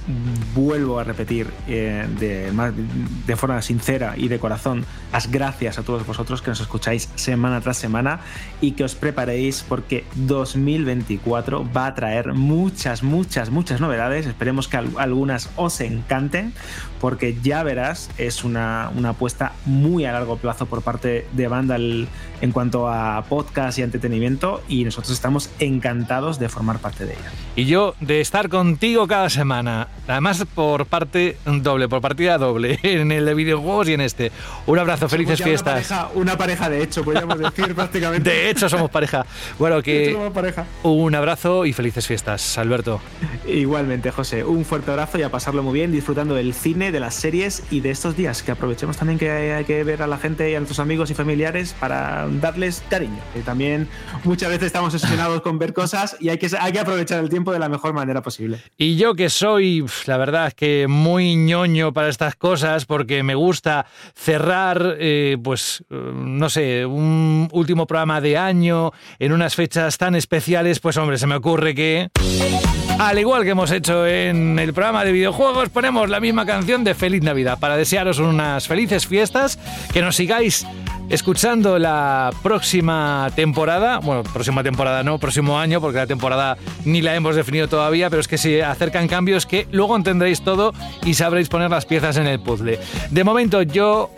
vuelvo a repetir eh, de, de forma sincera y de corazón las gracias a todos vosotros que nos escucháis semana tras semana y que os preparéis porque dos mil veinticuatro va a traer muchas, muchas, muchas novedades, esperemos que algunas os encanten porque Ya Verás es una, una apuesta muy a largo plazo por parte de Vandal en cuanto a podcast y entretenimiento y nosotros estamos encantados de formar parte de ello. Y yo de estar contigo cada semana, además por parte doble, por partida doble, en el de videojuegos y en este. Un abrazo, felices fiestas. Una pareja, una pareja de hecho, podríamos decir prácticamente. De hecho somos pareja. Bueno, que somos pareja. Un abrazo y felices fiestas, Alberto. Igualmente, José, un fuerte abrazo y a pasarlo muy bien, disfrutando del cine, de las series y de estos días, que aprovechemos también que hay que ver a la gente y a nuestros amigos y familiares para darles cariño. Que también muchas veces estamos obsesionados con ver cosas y hay que, hay que aprovechar el tiempo de la mejor manera posible. Y yo que soy, la verdad, que muy ñoño para estas cosas porque me gusta cerrar, eh, pues, no sé, un último programa de año en unas fechas tan especiales, pues hombre, se me ocurre que, al igual que hemos hecho en el programa de videojuegos, ponemos la misma canción de Feliz Navidad para desearos unas felices fiestas, que nos sigáis escuchando la próxima temporada, bueno, próxima temporada no, próximo año, porque la temporada ni la hemos definido todavía, pero es que se acercan cambios que luego entenderéis todo y sabréis poner las piezas en el puzzle. De momento yo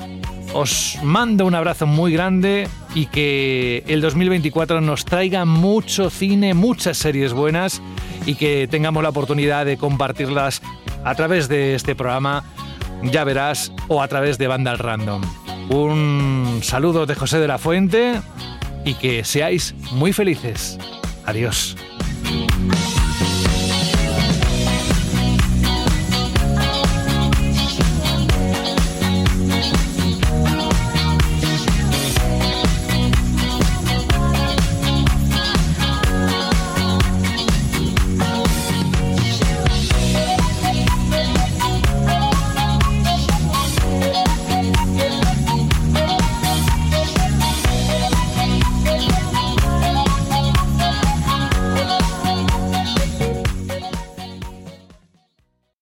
os mando un abrazo muy grande y que el dos mil veinticuatro nos traiga mucho cine, muchas series buenas y que tengamos la oportunidad de compartirlas a través de este programa, Ya Verás, o a través de Vandal Random. Un saludo de José de la Fuente y que seáis muy felices. Adiós.